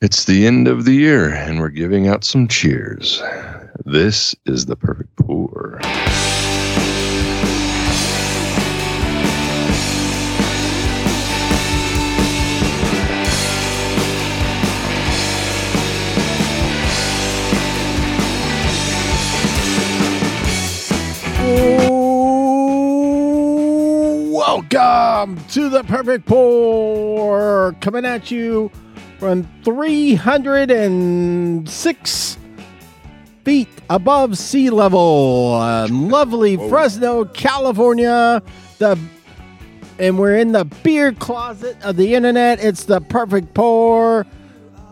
It's the end of the year, and we're giving out some cheers. This is the perfect pour. Welcome to the perfect pour, coming at you from 306 feet above sea level, lovely Fresno, California. And we're in the beer closet of the internet. It's the perfect pour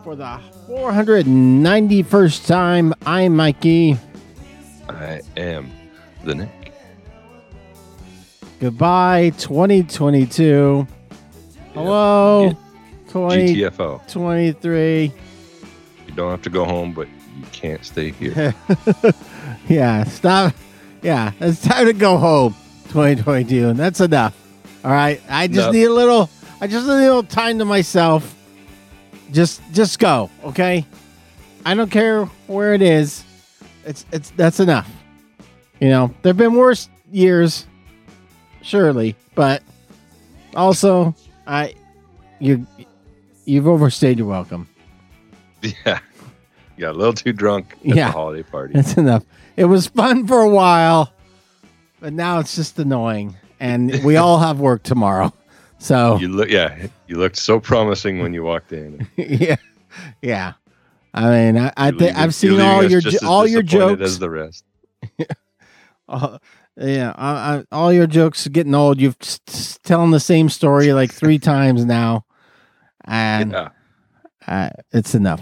for the 491st time. I'm Mikey. I am the Nick. Goodbye, 2022. Hello. Yeah. 2023. You don't have to go home, but you can't stay here. Yeah, stop. Yeah, it's time to go home. 2022, and that's enough. All right, I just need a little time to myself. Just go, okay? I don't care where it is. It's that's enough. You know, there've been worse years, surely, but also You've overstayed your welcome. Yeah. You got a little too drunk at the holiday party. That's enough. It was fun for a while, but now it's just annoying. And we all have work tomorrow. So you looked so promising when you walked in. Yeah. I mean, I've seen all your jokes. As the rest. All your jokes are getting old. You've telling the same story like three times now. And it's enough.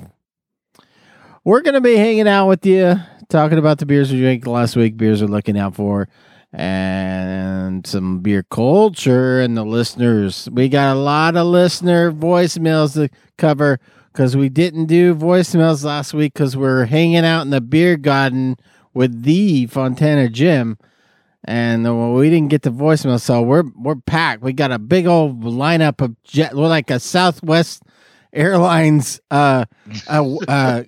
We're going to be hanging out with you, talking about the beers we drank last week, beers we're looking out for, and some beer culture and the listeners. We got a lot of listener voicemails to cover because we didn't do voicemails last week because we're hanging out in the beer garden with the Fontana Jim, and we didn't get the voicemail, so we're packed. We got a big old lineup of we're like a Southwest Airlines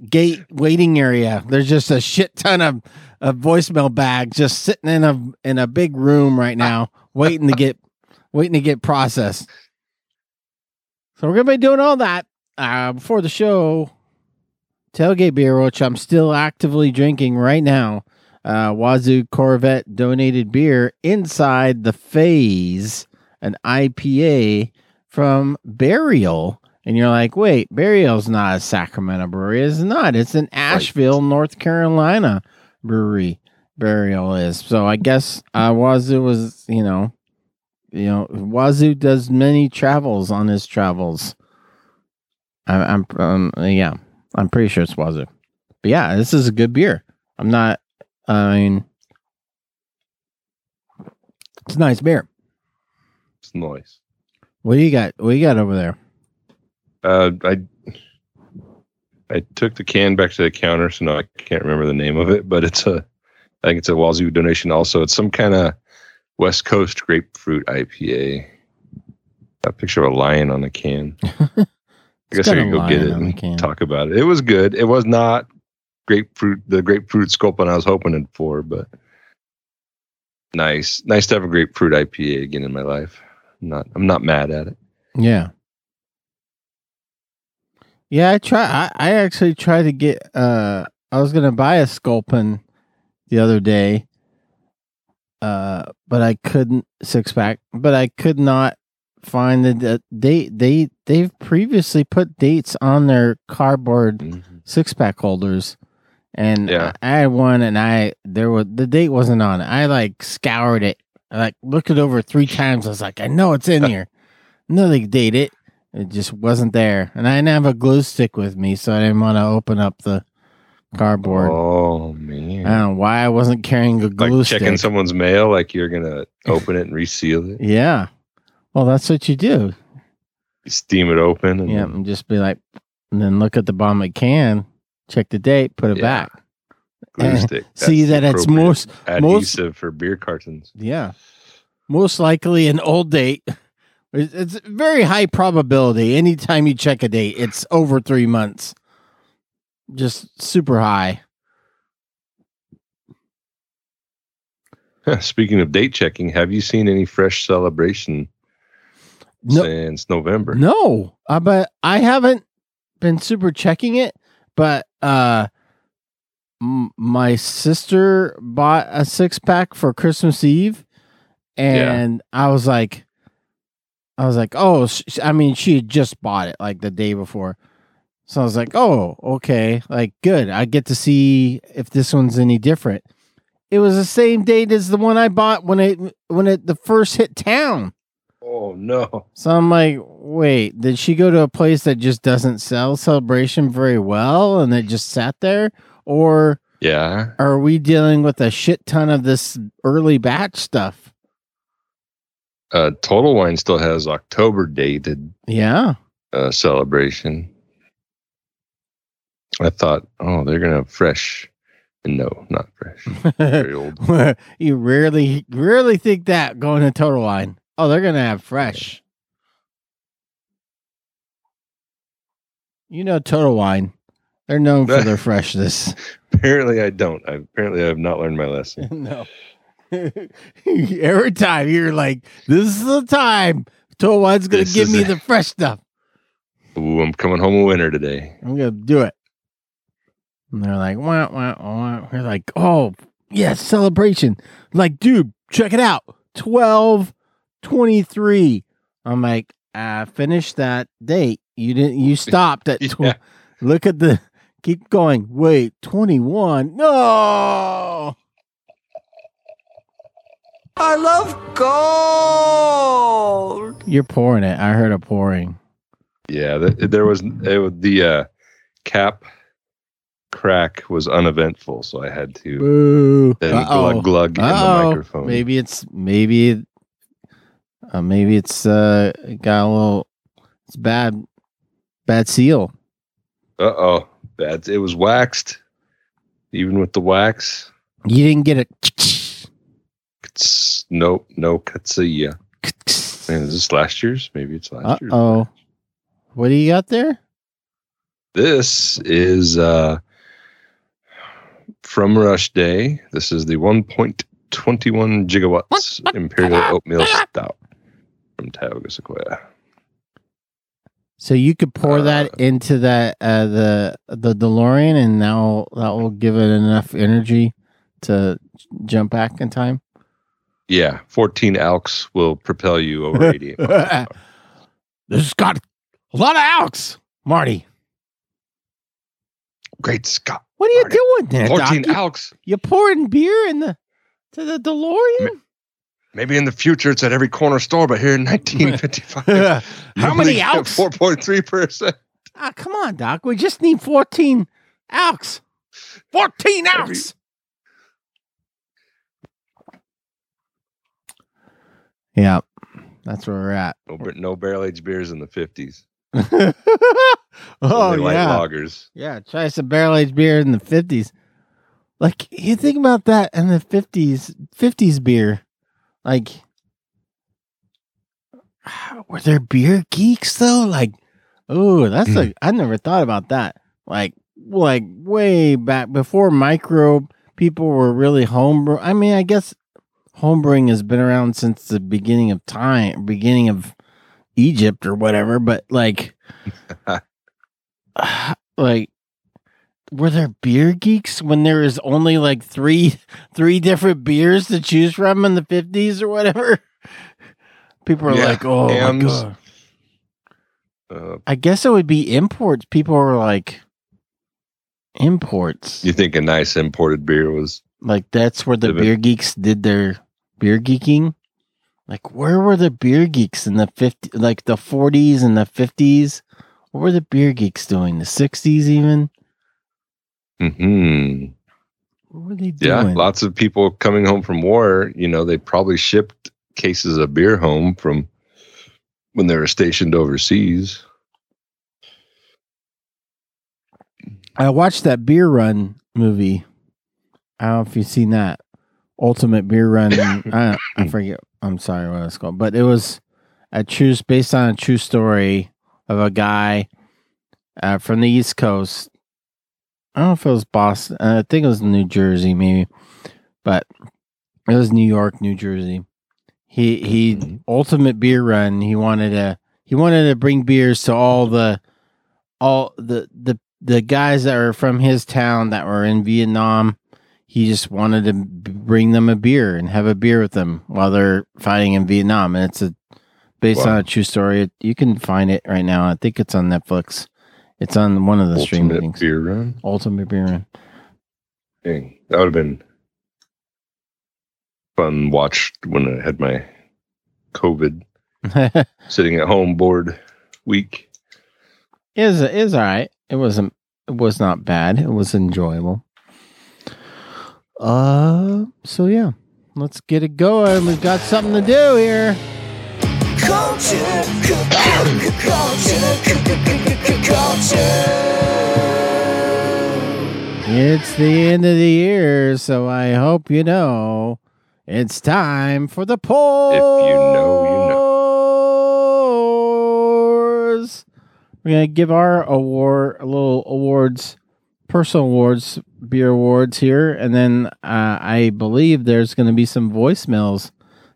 gate waiting area. There's just a shit ton of voicemail bags just sitting in a big room right now, waiting to get processed. So we're gonna be doing all that before the show. Tailgate beer, which I'm still actively drinking right now. Wazoo Corvette donated beer inside the phase, an IPA from Burial. And you're like, wait, Burial's not a Sacramento brewery. It's not. It's an Asheville, North Carolina brewery. Burial is. So I guess Wazoo was, you know, Wazoo does many travels on his travels. I'm pretty sure it's Wazoo. But yeah, this is a good beer. It's a nice beer. It's nice. What do you got? What do you got over there? I took the can back to the counter, so now I can't remember the name of it. But I think it's a Wazoo donation. Also, it's some kind of West Coast grapefruit IPA. A picture of a lion on the can. I guess I can go get it and talk about it. It was good. It was not the grapefruit Sculpin I was hoping for, but nice to have a grapefruit IPA again in my life. I'm not mad at it. Yeah. I actually tried to get. I was gonna buy a Sculpin the other day, but I couldn't six-pack. But I could not find the date. They've previously put dates on their cardboard six-pack holders. And I had one, and the date wasn't on it. I scoured it. I looked it over three times. I was like, I know it's in here. No, they date it. It just wasn't there. And I didn't have a glue stick with me, so I didn't want to open up the cardboard. Oh, man. I don't know why I wasn't carrying a glue stick. Checking someone's mail, you're going to open it and reseal it. Yeah. Well, that's what you do. You steam it open. And and just be and then look at the bottom of the can. Check the date, put it back. Glue stick. See that it's most adhesive for beer cartons. Yeah, most likely an old date It's very high probability. Anytime you check a date, it's over 3 months. Just super high. Speaking of date checking, have you seen any fresh celebration since November? No, but I haven't been super checking it. But my sister bought a 6-pack for Christmas Eve, and yeah. I was like, oh, I mean, she had just bought it like the day before. So I was like, oh, okay, like good. I get to see if this one's any different. It was the same date as the one I bought when it the first hit town. Oh no! So I'm like, wait, did she go to a place that just doesn't sell Celebration very well, and it just sat there, or yeah, are we dealing with a shit ton of this early batch stuff? Total Wine still has October dated. Yeah. Celebration. I thought, oh, they're gonna have fresh. No, not fresh. Very old. You rarely think that going to Total Wine. Oh, they're gonna have fresh. You know Total Wine. They're known for their freshness. Apparently I don't. Apparently I have not learned my lesson. No. Every time you're like, this is the time Total Wine's gonna give me the fresh stuff. Ooh, I'm coming home a winner today. I'm gonna do it. And they're like, wah, wah, wah. We're like, oh, yes, celebration. Like, dude, check it out. 12/23. I'm like, I finished that date. You stopped at 12. Yeah. Look at keep going. Wait, 21. No. I love gold. You're pouring it. I heard a pouring. Yeah, there was the cap. Crack was uneventful, so I had to then glug in the microphone. Maybe it's got a little. It's bad seal. It was waxed. Even with the wax, you didn't get it. No Katsuya. Man, is this last year's? Maybe it's last year's. Oh, what do you got there? This is. From Rush Day, this is the 1.21 gigawatts Imperial Oatmeal Stout from Tioga Sequoia. So you could pour that into that the DeLorean, and that will give it enough energy to jump back in time. Yeah, 14 alks will propel you over 88 miles an hour. This has got a lot of alks, Marty. Great Scott. What are you doing there, 14 alks. You're pouring beer to the DeLorean? Maybe in the future it's at every corner store, but here in 1955. How many alks? 4.3%. Ah, come on, Doc. We just need 14 alks. 14 alks. Yeah, that's where we're at. No barrel-aged beers in the 50s. Oh, yeah. Lagers. Yeah, try some barrel-aged beer in the 50s. Like, you think about that in the 50s beer. Like, were there beer geeks, though? Like, oh, that's I never thought about that. Like way back before micro, people were really homebrew. I mean, I guess homebrewing has been around since the beginning of time, beginning of Egypt or whatever, but like were there beer geeks when there was only like three different beers to choose from in the 50s or whatever? People are like, oh hams. My god. I guess it would be imports. People were like imports. You think a nice imported beer was like that's where the beer geeks did their beer geeking? Like, where were the beer geeks in the 50s, like the 40s and the 50s? What were the beer geeks doing? The 60s even? Mm-hmm. What were they doing? Yeah, lots of people coming home from war, you know, they probably shipped cases of beer home from when they were stationed overseas. I watched that Beer Run movie. I don't know if you've seen that. Ultimate Beer Run. I forget. I'm sorry what it's called, but it was based on a true story of a guy from the East Coast. I don't know if it was Boston. I think it was New Jersey, maybe, but it was New York, New Jersey. He Ultimate Beer Run. He wanted to bring beers to all the guys that were from his town that were in Vietnam. He just wanted to bring them a beer and have a beer with them while they're fighting in Vietnam. And it's based on a true story. You can find it right now. I think it's on Netflix. It's on one of the streaming things. Ultimate Beer Run. Dang, that would have been fun watch when I had my COVID sitting at home bored week. It was all right. It was not bad. It was enjoyable. So yeah, let's get it going. We've got something to do here. Culture. It's the end of the year, so I hope you know it's time for the poll. If you know, you know. We're gonna give our personal awards, beer awards here, and then I believe there's going to be some voicemails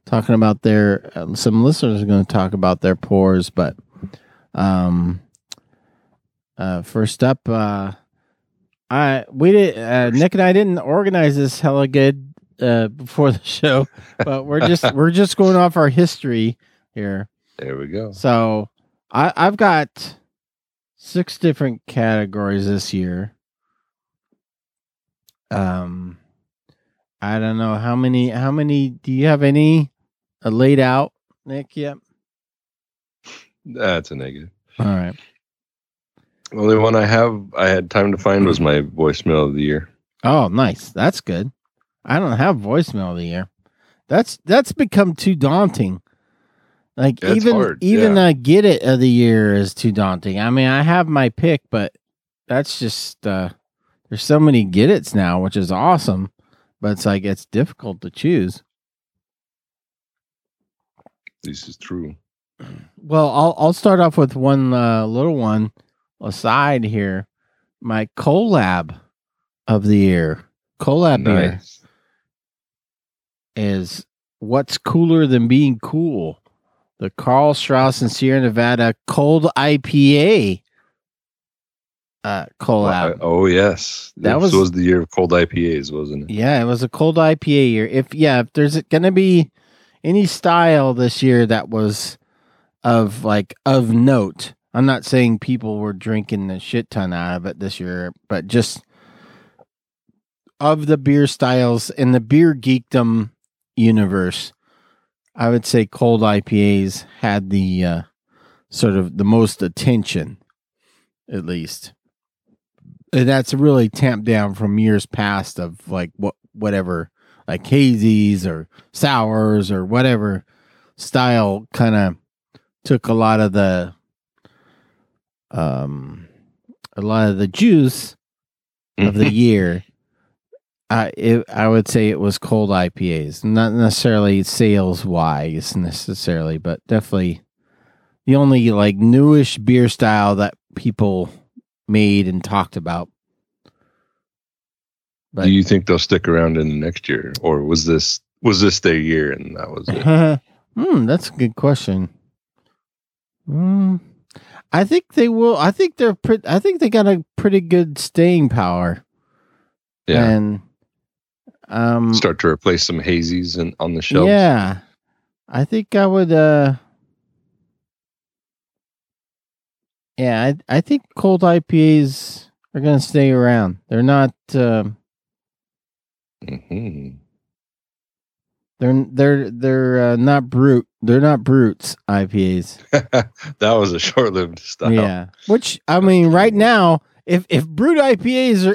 talking about some listeners are going to talk about their pours, but first up, Nick and I didn't organize this hella good before the show, but we're just going off our history here. There we go. So I've got 6 different categories this year. I don't know how many do you have any laid out, Nick? Yep. That's a negative. All right. The only one I had time to find was my voicemail of the year. Oh, nice. That's good. I don't have voicemail of the year. That's become too daunting. Like that's even get it of the year is too daunting. I mean, I have my pick, but that's just, there's so many get it's now, which is awesome, but it's like it's difficult to choose. This is true. Well, I'll start off with one little one aside here. My collab of the year, beer is What's Cooler Than Being Cool? The Carl Strauss and Sierra Nevada Cold IPA. Collab. Oh yes, this was the year of cold IPAs, wasn't it? Yeah, it was a cold IPA year. If there's going to be any style this year that was of note, I'm not saying people were drinking the shit ton out of it this year, but just of the beer styles in the beer geekdom universe, I would say cold IPAs had the sort of the most attention, at least. And that's really tamped down from years past of like whatever, like hazies or sours or whatever style kind of took a lot of the juice of the year. I would say it was cold IPAs, not necessarily sales wise necessarily, but definitely the only like newish beer style that people made and talked about. But do you think they'll stick around in the next year, or was this their year and that was it? That's a good question. I think they will. I think they got a pretty good staying power. Yeah, and start to replace some hazies and on the shelves. Yeah, I think I would. Yeah, I think cold IPAs are going to stay around. They're not. They're not brute. They're not brutes IPAs. That was a short-lived style. Yeah, which I mean, right now, if brute IPAs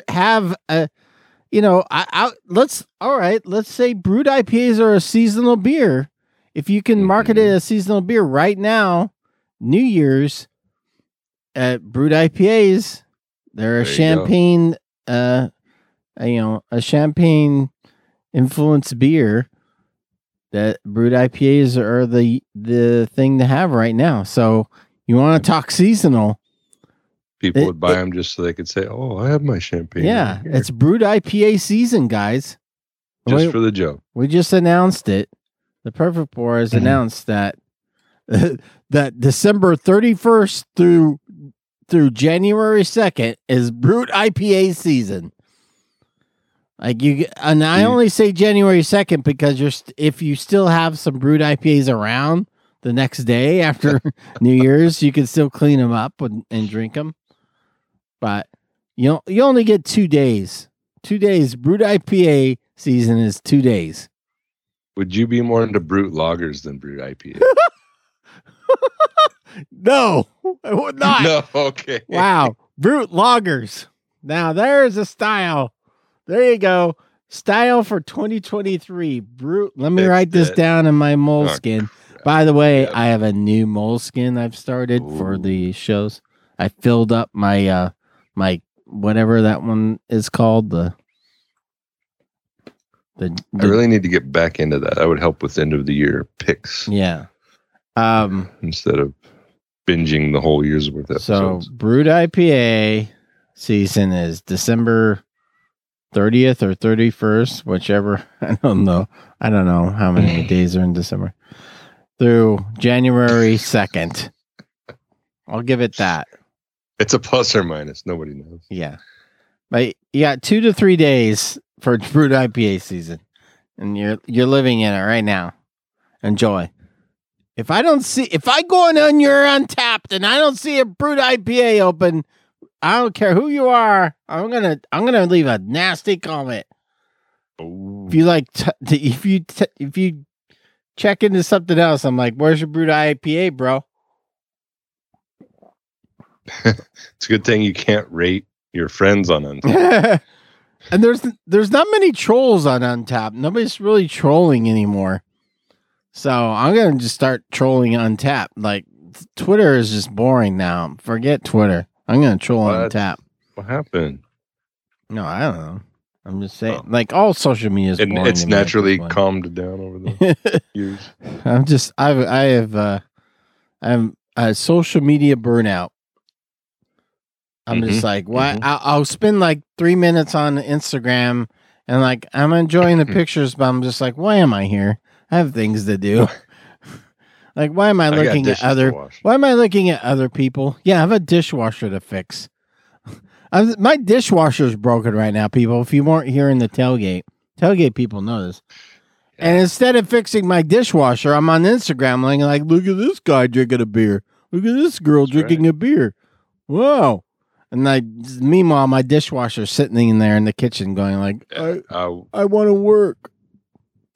let's say brute IPAs are a seasonal beer. If you can market it as a seasonal beer right now, New Year's. Brewed IPAs, they're a champagne influenced beer. that brewed IPAs are the thing to have right now. So you want to talk seasonal. People would buy them just so they could say, oh, I have my champagne. Yeah, right, it's brewed IPA season, guys. Just for the joke. We just announced it. The Perfect Pour has announced that December 31st through January 2nd is brewed IPA season. Like you, and I only say January 2nd because if you still have some brewed IPAs around the next day after New Year's, you can still clean them up and drink them. But you only get 2 days. 2 days. Brewed IPA season is 2 days. Would you be more into brute lagers than brute IPA? No, I would not. No, okay. Wow. Brute lagers. Now there's a style. There you go. Style for 2023. Brute. Let me write this down in my moleskin. Oh, by the way, yeah. I have a new moleskin I've started for the shows. I filled up my my whatever that one is called, I really need to get back into that. I would help with end of the year picks. Yeah. Instead of binging the whole year's worth of episodes. So brewed IPA season is December 30th or 31st, whichever. I don't know. I don't know how many days are in December. Through January 2nd. I'll give it that. It's a plus or minus. Nobody knows. Yeah. But you got 2 to 3 days for brewed IPA season, and you're living in it right now. Enjoy. If I go on your Untappd and I don't see a brewed IPA open, I don't care who you are. I'm gonna leave a nasty comment. Ooh. If you if you check into something else, I'm like, where's your brewed IPA, bro? It's a good thing you can't rate your friends on Untappd. And there's not many trolls on Untappd. Nobody's really trolling anymore. So I'm going to just start trolling Untappd. Like, Twitter is just boring now. Forget Twitter. I'm going to troll Untappd. What happened? No, I don't know. I'm just saying. Oh. Like, all social media is boring. It's naturally calmed down over the years. I'm a social media burnout. I'm just like, why? Mm-hmm. I'll spend like 3 minutes on Instagram and like, I'm enjoying the pictures, but I'm just like, why am I here? I have things to do. Like, why am I looking at other people? Yeah. I have a dishwasher to fix. My dishwasher's broken right now, people. If you weren't here in the tailgate people know this. Yeah. And instead of fixing my dishwasher, I'm on Instagram. Like, look at this guy drinking a beer. Look at this girl drinking a beer. Whoa. And meanwhile, my dishwasher's sitting in there in the kitchen going like, I want to work.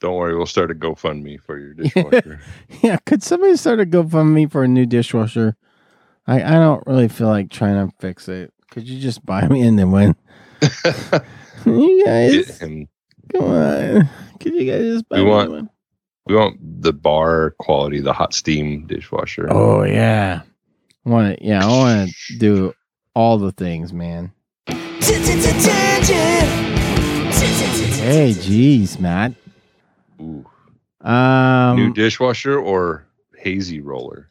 Don't worry. We'll start a GoFundMe for your dishwasher. Yeah. Could somebody start a GoFundMe for a new dishwasher? I don't really feel like trying to fix it. Could you just buy me in and win? You guys, come on. Could you guys just buy me one? We want the bar quality, the hot steam dishwasher. Oh, yeah. I want to do all the things, man. Hey, geez, Matt. Ooh. New dishwasher or hazy roller?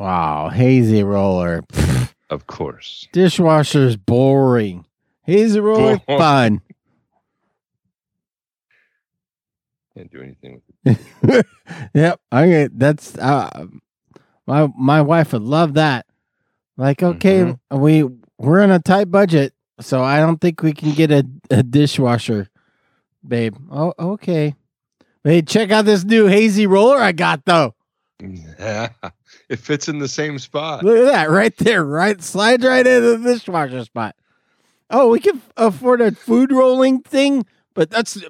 Wow, hazy roller. Of course. Dishwasher's boring. Hazy roller, fun. Can't do anything with it. Yep, that's my wife would love that. Like, okay, we're in a tight budget, so I don't think we can get a dishwasher, babe. Oh, okay. Hey, check out this new hazy roller I got, though. Yeah, it fits in the same spot. Look at that, right there, right? Slides right into the dishwasher spot. Oh, we can afford a food rolling thing, but that's... It's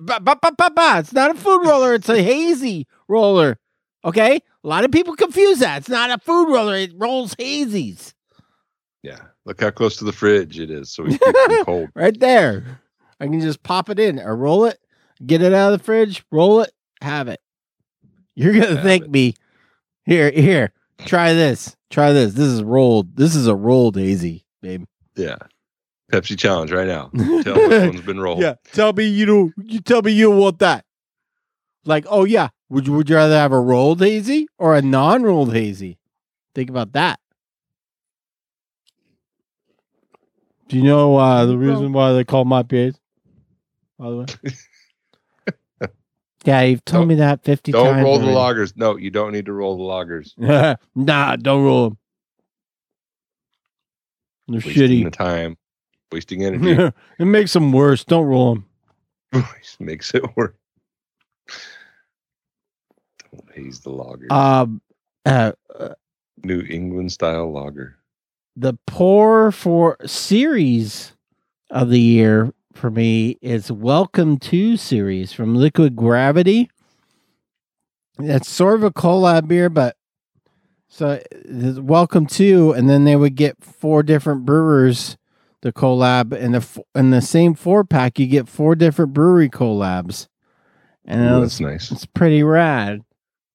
not a food roller, it's a hazy roller, okay? A lot of people confuse that. It's not a food roller, it rolls hazies. Yeah, look how close to the fridge it is, so we keep it cold. Right there. I can just pop it in or roll it, get it out of the fridge, roll it, have it. You're going to thank me. Here, try this. This is rolled. This is a rolled hazy, babe. Yeah. Pepsi challenge right now. Tell me which one's been rolled. Yeah, tell me you don't want that. Like, oh, yeah, Would you rather have a rolled hazy or a non-rolled hazy? Think about that. Do you know the reason why they call my IPAs? By the way, yeah, you've told me that 50 times. Don't roll the lagers. No, you don't need to roll the lagers. Nah, don't roll them. They're shitty. The time, wasting energy. It makes them worse. Don't roll them. It makes it worse. Don't haze the lager. New England style lager. The pour for series of the year for me is Welcome to series from Liquid Gravity. It's sort of a collab beer, but so Welcome to, and then they would get four different brewers to collab in the same four pack. You get four different brewery collabs. And ooh, that's nice. It's pretty rad.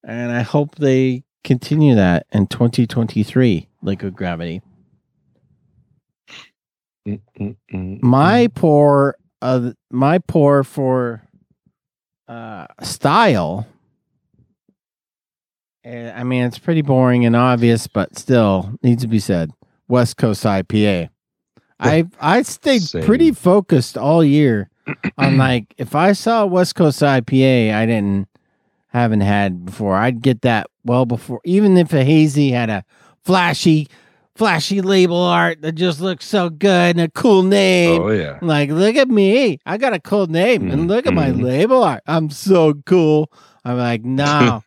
And I hope they continue that in 2023, Liquid Gravity. My pour for style. I mean, it's pretty boring and obvious, but still needs to be said. West Coast IPA. I stayed pretty focused all year on, like, if I saw a West Coast IPA I haven't had before, I'd get that well before, even if a hazy had a flashy label art that just looks so good and a cool name. Oh yeah. Like, look at me. I got a cool name and look at my label art. I'm so cool. I'm like, no,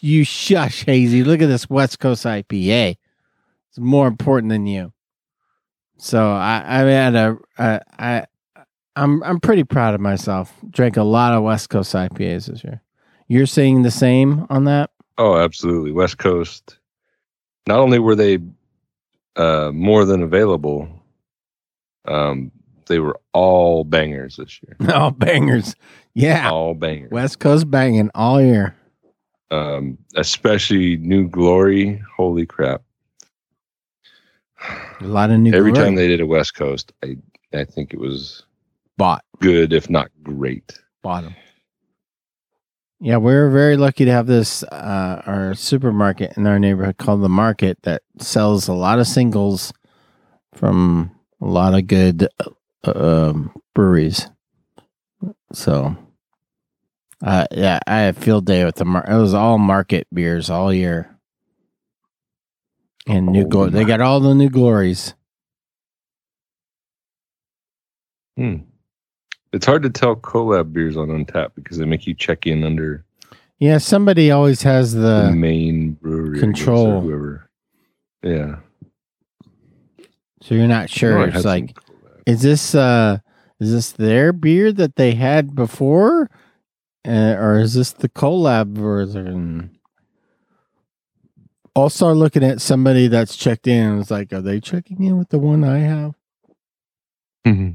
you shush, hazy. Look at this West Coast IPA. It's more important than you. So I'm pretty proud of myself. Drank a lot of West Coast IPAs this year. You're saying the same on that? Oh, absolutely. West Coast. Not only were they more than available, they were all bangers this year. All bangers, yeah. All bangers. West Coast banging all year. Especially New Glory. Holy crap! A lot of New Glory. Every time they did a West Coast, I think it was bought good, if not great. Bottom. Yeah, we're very lucky to have this, our supermarket in our neighborhood called The Market that sells a lot of singles from a lot of good breweries. So, yeah, I had a field day with the Market. It was all Market beers all year. And New Glory. They got all the New Glories. It's hard to tell collab beers on Untappd because they make you check in under. Yeah, somebody always has the main brewery control. Whoever. Yeah. So you're not sure. No, it's like, is this their beer that they had before, or is this the collab version? I'll start looking at somebody that's checked in. And it's like, are they checking in with the one I have? Mm-hmm.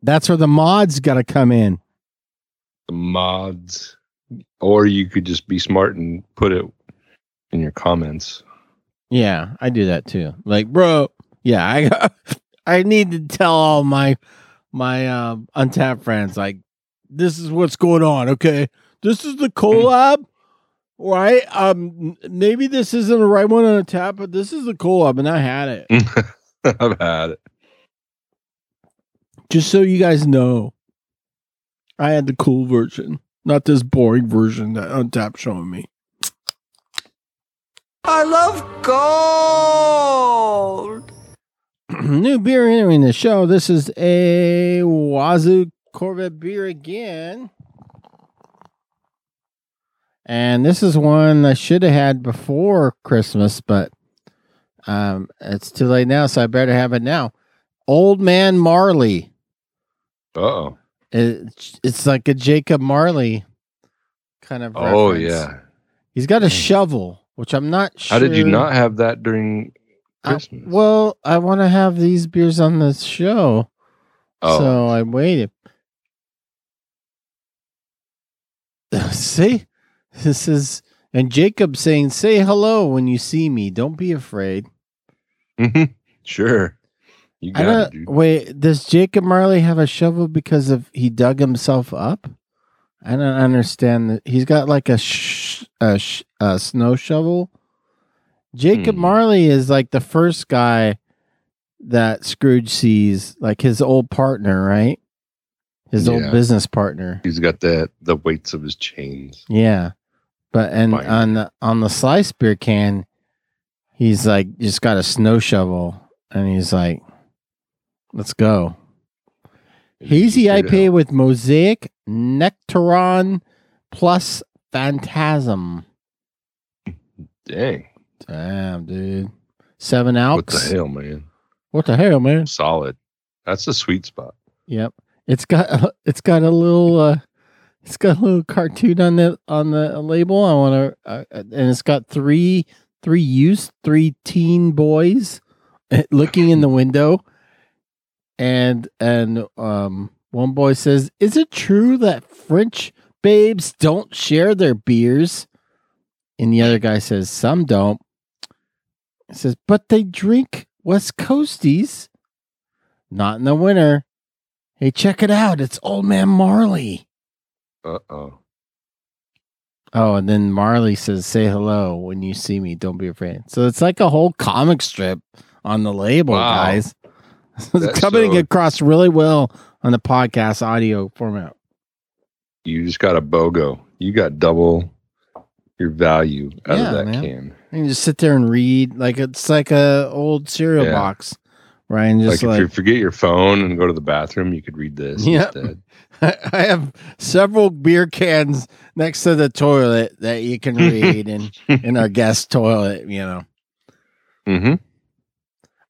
That's where the mods got to come in. The mods. Or you could just be smart and put it in your comments. Yeah, I do that too. Like, bro, yeah, I need to tell all my Untappd friends, like, this is what's going on, okay? This is the collab, right? Maybe this isn't the right one on Untappd, but this is the collab, and I had it. I've had it. Just so you guys know, I had the cool version, not this boring version that Untappd showing me. I love gold. New beer entering the show. This is a Wazoo Corvette beer again. And this is one I should have had before Christmas, but it's too late now, so I better have it now. Old Man Marley. Uh-oh. It's like a Jacob Marley kind of reference. Oh, yeah. He's got a shovel, which I'm not sure. How did you not have that during Christmas? I want to have these beers on this show. Oh. So I waited. See? This is... And Jacob saying, say hello when you see me. Don't be afraid. Mm-hmm. Sure. You got it, dude. Wait, does Jacob Marley have a shovel because he dug himself up? I don't understand. He's got like a snow shovel. Jacob Marley is like the first guy that Scrooge sees, like his old partner, right? His old business partner. He's got the weights of his chains. Yeah. But on the sliced beer can, he's like just got a snow shovel and he's like, let's go. Hazy IPA with Mosaic, Nectaron, plus Phantasm. Dang. Damn, dude. 7 Alps. What the hell, man? Solid. That's the sweet spot. Yep. It's got a little cartoon on the label. I want to, and it's got three teen boys looking in the window. And one boy says, "Is it true that French babes don't share their beers?" And the other guy says, "Some don't." He says, "But they drink West Coasties. Not in the winter. Hey, check it out. It's Old Man Marley." Uh-oh. Oh, and then Marley says, "Say hello when you see me. Don't be afraid." So it's like a whole comic strip on the label, guys. It's coming across really well on the podcast audio format. You just got a BOGO. You got double your value out of that can. And you just sit there and read. Like it's like a old cereal box, right? And just like if you forget your phone and go to the bathroom, you could read this instead. I have several beer cans next to the toilet that you can read in our guest toilet, you know. Mm-hmm.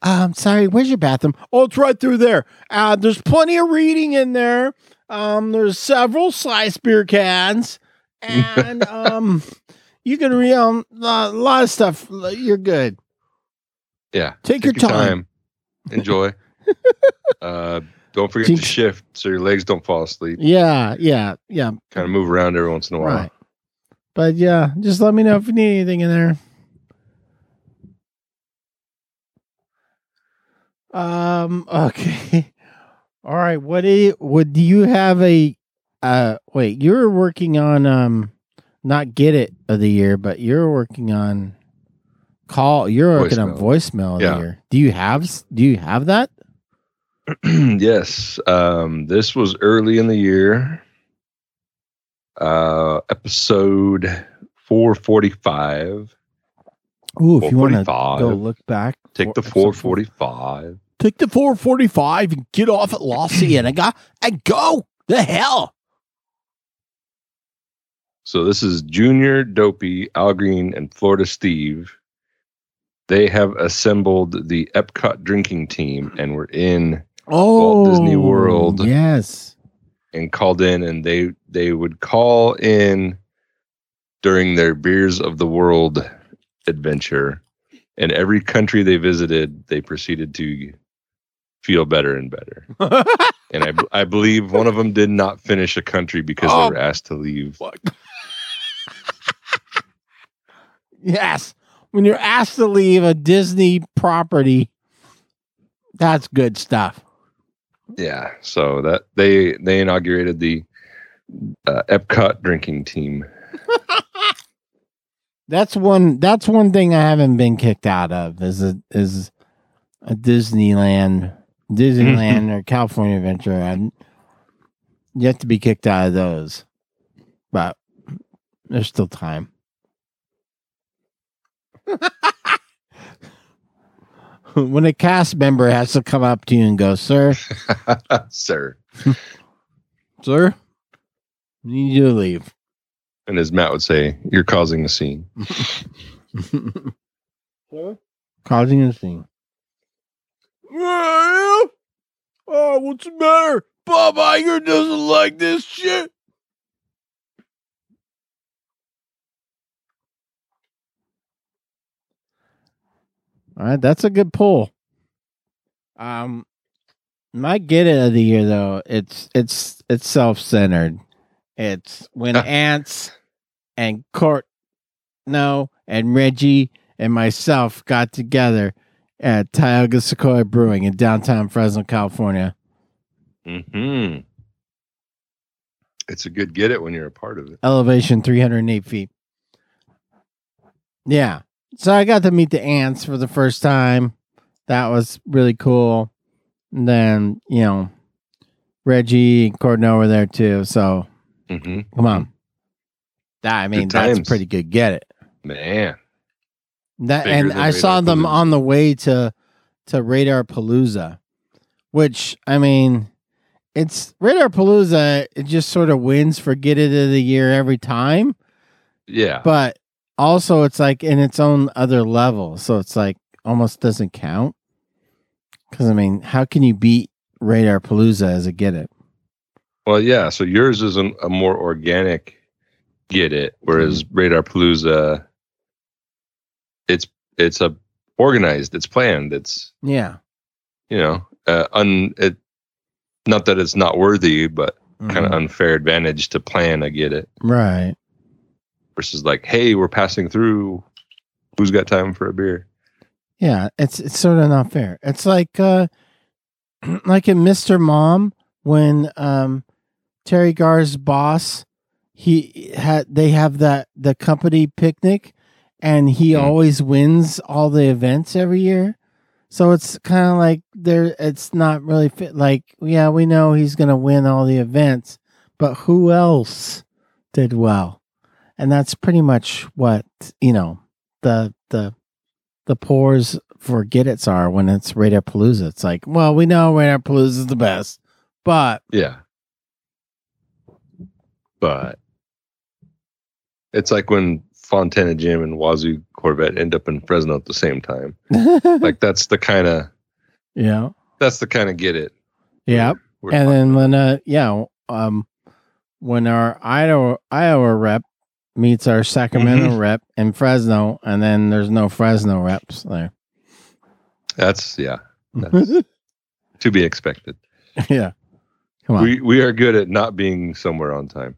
I'm sorry, where's your bathroom? Oh, it's right through there. There's plenty of reading in there. There's several sliced beer cans. And you can read a lot of stuff. You're good. Yeah. Take your time. Enjoy. Don't forget to shift so your legs don't fall asleep. Yeah. Kind of move around every once in a while. Right. But yeah, just let me know if you need anything in there. Okay. All right. Do you have a, wait, you were working on, not Get It of the year, but you're working on voicemail of the year. Do you have that? Yes. This was early in the year, episode 445. Ooh, if you want to go look back. Take the 445. Take the 445 and get off at La Cienega and go the hell. So this is Junior, Dopey, Al Green, and Florida Steve. They have assembled the Epcot drinking team, and we're in Walt Disney World. Yes. And called in, and they would call in during their Beers of the World adventure, and every country they visited, they proceeded to feel better and better. And I believe one of them did not finish a country because they were asked to leave. Yes, when you're asked to leave a Disney property, that's good stuff. Yeah, so that they inaugurated the Epcot drinking team. That's one thing I haven't been kicked out of is a Disneyland or California Adventure. I'm yet to be kicked out of those, but there's still time. When a cast member has to come up to you and go, "Sir, sir, I need you to leave." And as Matt would say, you're causing a scene. Causing a scene. Oh, what's the matter? Bob Iger doesn't like this shit. All right, that's a good pull. My Get It of the year, though, it's self-centered. It's when Ants and Courtney and Reggie and myself got together at Tioga Sequoia Brewing in downtown Fresno, California. Mm-hmm. it's a good get it when you're a part of it. Elevation 308 feet. Yeah. So I got to meet the ants for the first time. That was really cool. And then, you know, Reggie and Courtney were there too. So come on. I mean, that's pretty good. Get it, man. That Bigger and I saw them on the way to Radar Palooza, which I mean, it's Radar Palooza. It just sort of wins for Get It of the Year every time. Yeah, but also it's like in its own other level, so it's like almost doesn't count. Because I mean, how can you beat Radar Palooza as a Get It? Well, yeah. So yours is a more organic Get It, whereas Radar Palooza, it's a organized, it's planned, it's not that it's not worthy, but kind of unfair advantage to plan a Get It, right? Versus like, hey, we're passing through, who's got time for a beer? Yeah, it's sort of not fair. It's like in Mr. Mom when Terry Garr's boss. They have the company picnic, and he always wins all the events every year. So it's kind of like it's not really fit. Like, yeah, we know he's going to win all the events, but who else did well? And that's pretty much what, you know, the pores for Get It's are when it's Radar Palooza. It's like, well, we know Radar Palooza is the best, but it's like when Fontana Jim and Wazoo Corvette end up in Fresno at the same time. Like that's the kind of Get It. Yeah. And then when our Iowa rep meets our Sacramento rep in Fresno, and then there's no Fresno reps there. That's to be expected. Yeah. Come on. We are good at not being somewhere on time.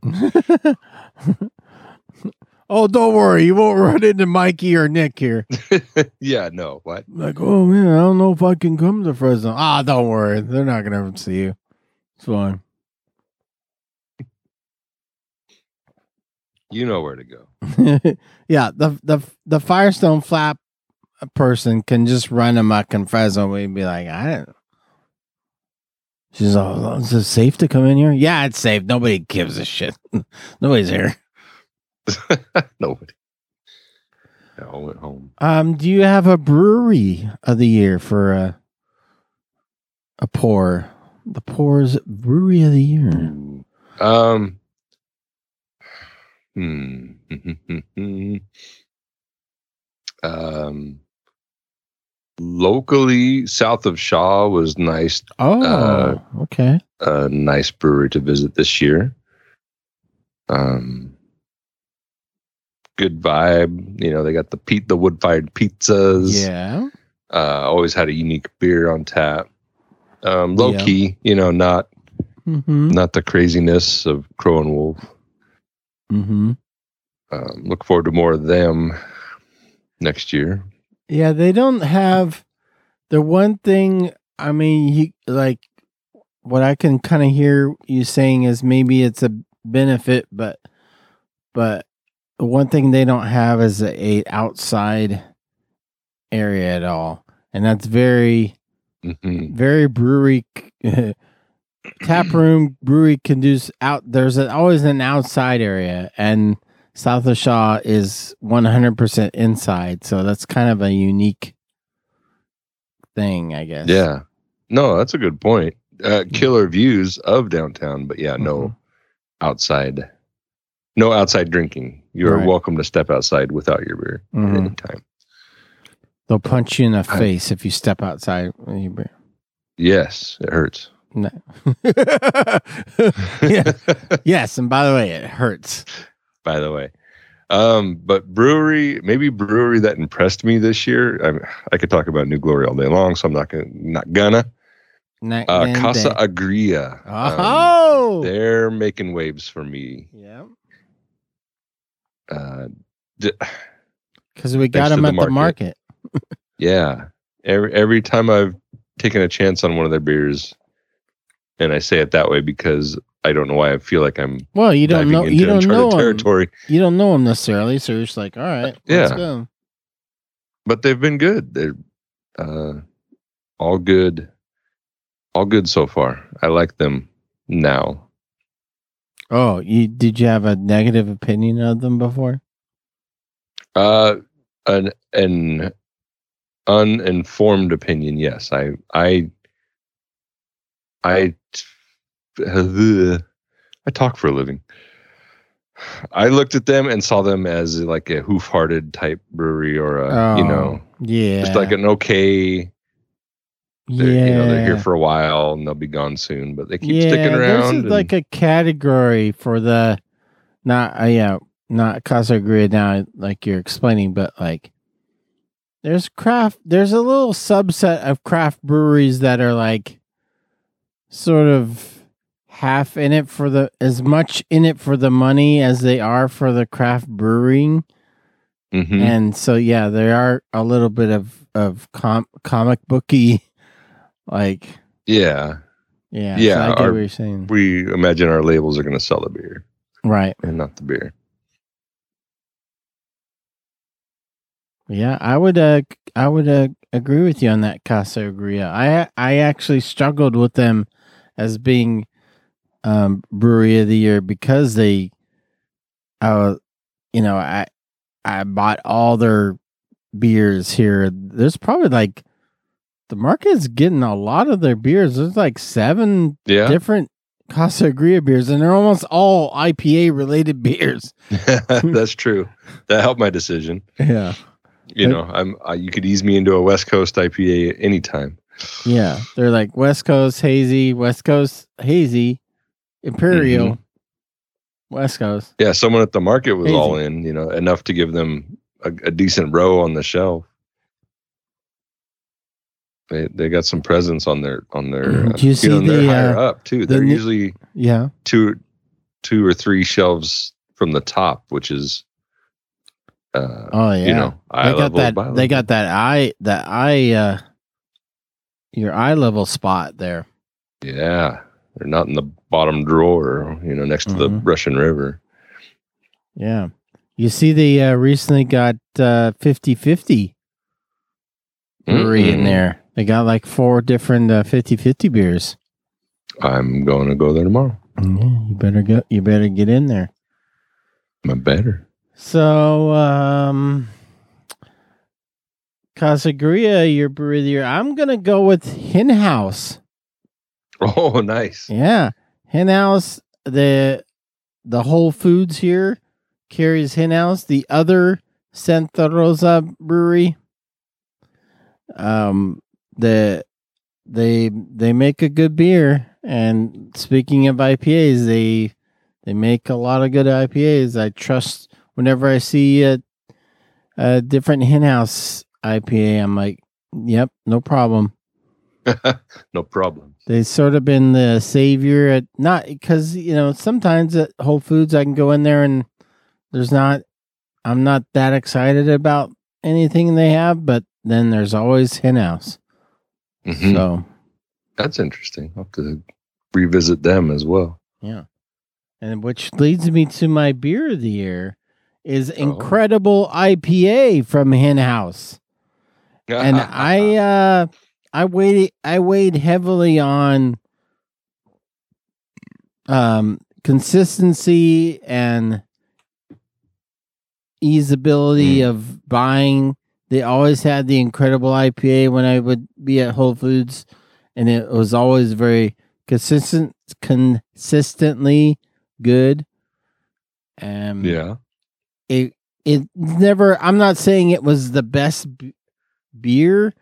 Oh, don't worry. You won't run into Mikey or Nick here. Yeah, no. What? Like, oh, man, I don't know if I can come to Fresno. Ah, don't worry. They're not going to ever see you. It's fine. You know where to go. Yeah, the Firestone Flap person can just run amok in Fresno. We'd be like, I don't know. She's all, is it safe to come in here? Yeah, it's safe. Nobody gives a shit. Nobody's here. Nobody. I went home. Do you have a brewery of the year for a pour? The Pour's brewery of the year. Locally, South of Shaw was nice. Oh, okay. A nice brewery to visit this year. Good vibe. You know, they got the wood-fired pizzas. Yeah. Always had a unique beer on tap. Low key, you know, not the craziness of Crow and Wolf. Look forward to more of them next year. Yeah, they don't have the one thing. I mean, what I can kind of hear you saying is maybe it's a benefit, but the one thing they don't have is a outside area at all, and that's very, very brewery tap room brewery conducive. There's always an outside area, and South of Shaw is 100% inside, so that's kind of a unique thing, I guess. Yeah. No, that's a good point. Killer views of downtown, but yeah, no outside drinking. You're welcome to step outside without your beer at any time. They'll punch you in the face if you step outside with your beer. Yes, it hurts. No. Yeah. Yes, and by the way, it hurts. By the way, but maybe brewery that impressed me this year. I could talk about New Glory all day long, so I'm not gonna. Casa Agria. Oh, they're making waves for me. Yeah. Because we got them at the market. Yeah. Every time I've taken a chance on one of their beers, and I say it that way because I don't know why I feel like I'm diving into uncharted territory. You don't know them necessarily, so you're just like, all right, let's go. But they've been good. They're all good so far. I like them now. Oh, did you have a negative opinion of them before? An uninformed opinion, yes. I talk for a living. I looked at them and saw them as like a Hoof-Hearted type brewery or just like an okay. They're here for a while and they'll be gone soon, but they keep sticking around. This is like a category for the not Casa Agria now, like you're explaining, but like there's craft. There's a little subset of craft breweries that are like sort of half in it for the as much in it for the money as they are for the craft brewing. Mm-hmm. And so there are a little bit of comic booky like so I get what you're saying. We imagine our labels are going to sell the beer, right, and not the beer. I would agree with you on that, Casa Agria. I actually struggled with them as being brewery of the year because I bought all their beers here. There's probably like the market's getting a lot of their beers. There's like 7 different Casa Agria beers, and they're almost all IPA related beers. That's true. That helped my decision. Yeah. You could ease me into a West Coast IPA anytime. Yeah. They're like West Coast hazy. Imperial, mm-hmm. West Coast. Yeah, someone at the market was all in, enough to give them a decent row on the shelf. They got some presence on their higher up too. They're usually two or three shelves from the top, which is eye level. They got that eye your eye level spot there. Yeah. They're not in the bottom drawer, next to the Russian River. Yeah. You see they recently got 50/50 brewery in there. They got like 4 different 50/50 beers. I'm going to go there tomorrow. Yeah, you better go. You better get in there. I better. So, Casa Agria, your brewery of the year. I'm going to go with Hen House. Oh, nice. Yeah. Hen House, the Whole Foods here carries Hen House. The other Santa Rosa brewery, they make a good beer. And speaking of IPAs, they make a lot of good IPAs. I trust whenever I see a different Hen House IPA, I'm like, yep, no problem. No problem. They've sort of been the savior at not because, sometimes at Whole Foods I can go in there and I'm not that excited about anything they have, but then there's always Hen House. Mm-hmm. So that's interesting. I'll have to revisit them as well. Yeah. And which leads me to my beer of the year is Incredible IPA from Hen House. And I weighed heavily on consistency and easeability of buying. They always had the Incredible IPA when I would be at Whole Foods, and it was always very consistently good. It never. I'm not saying it was the best beer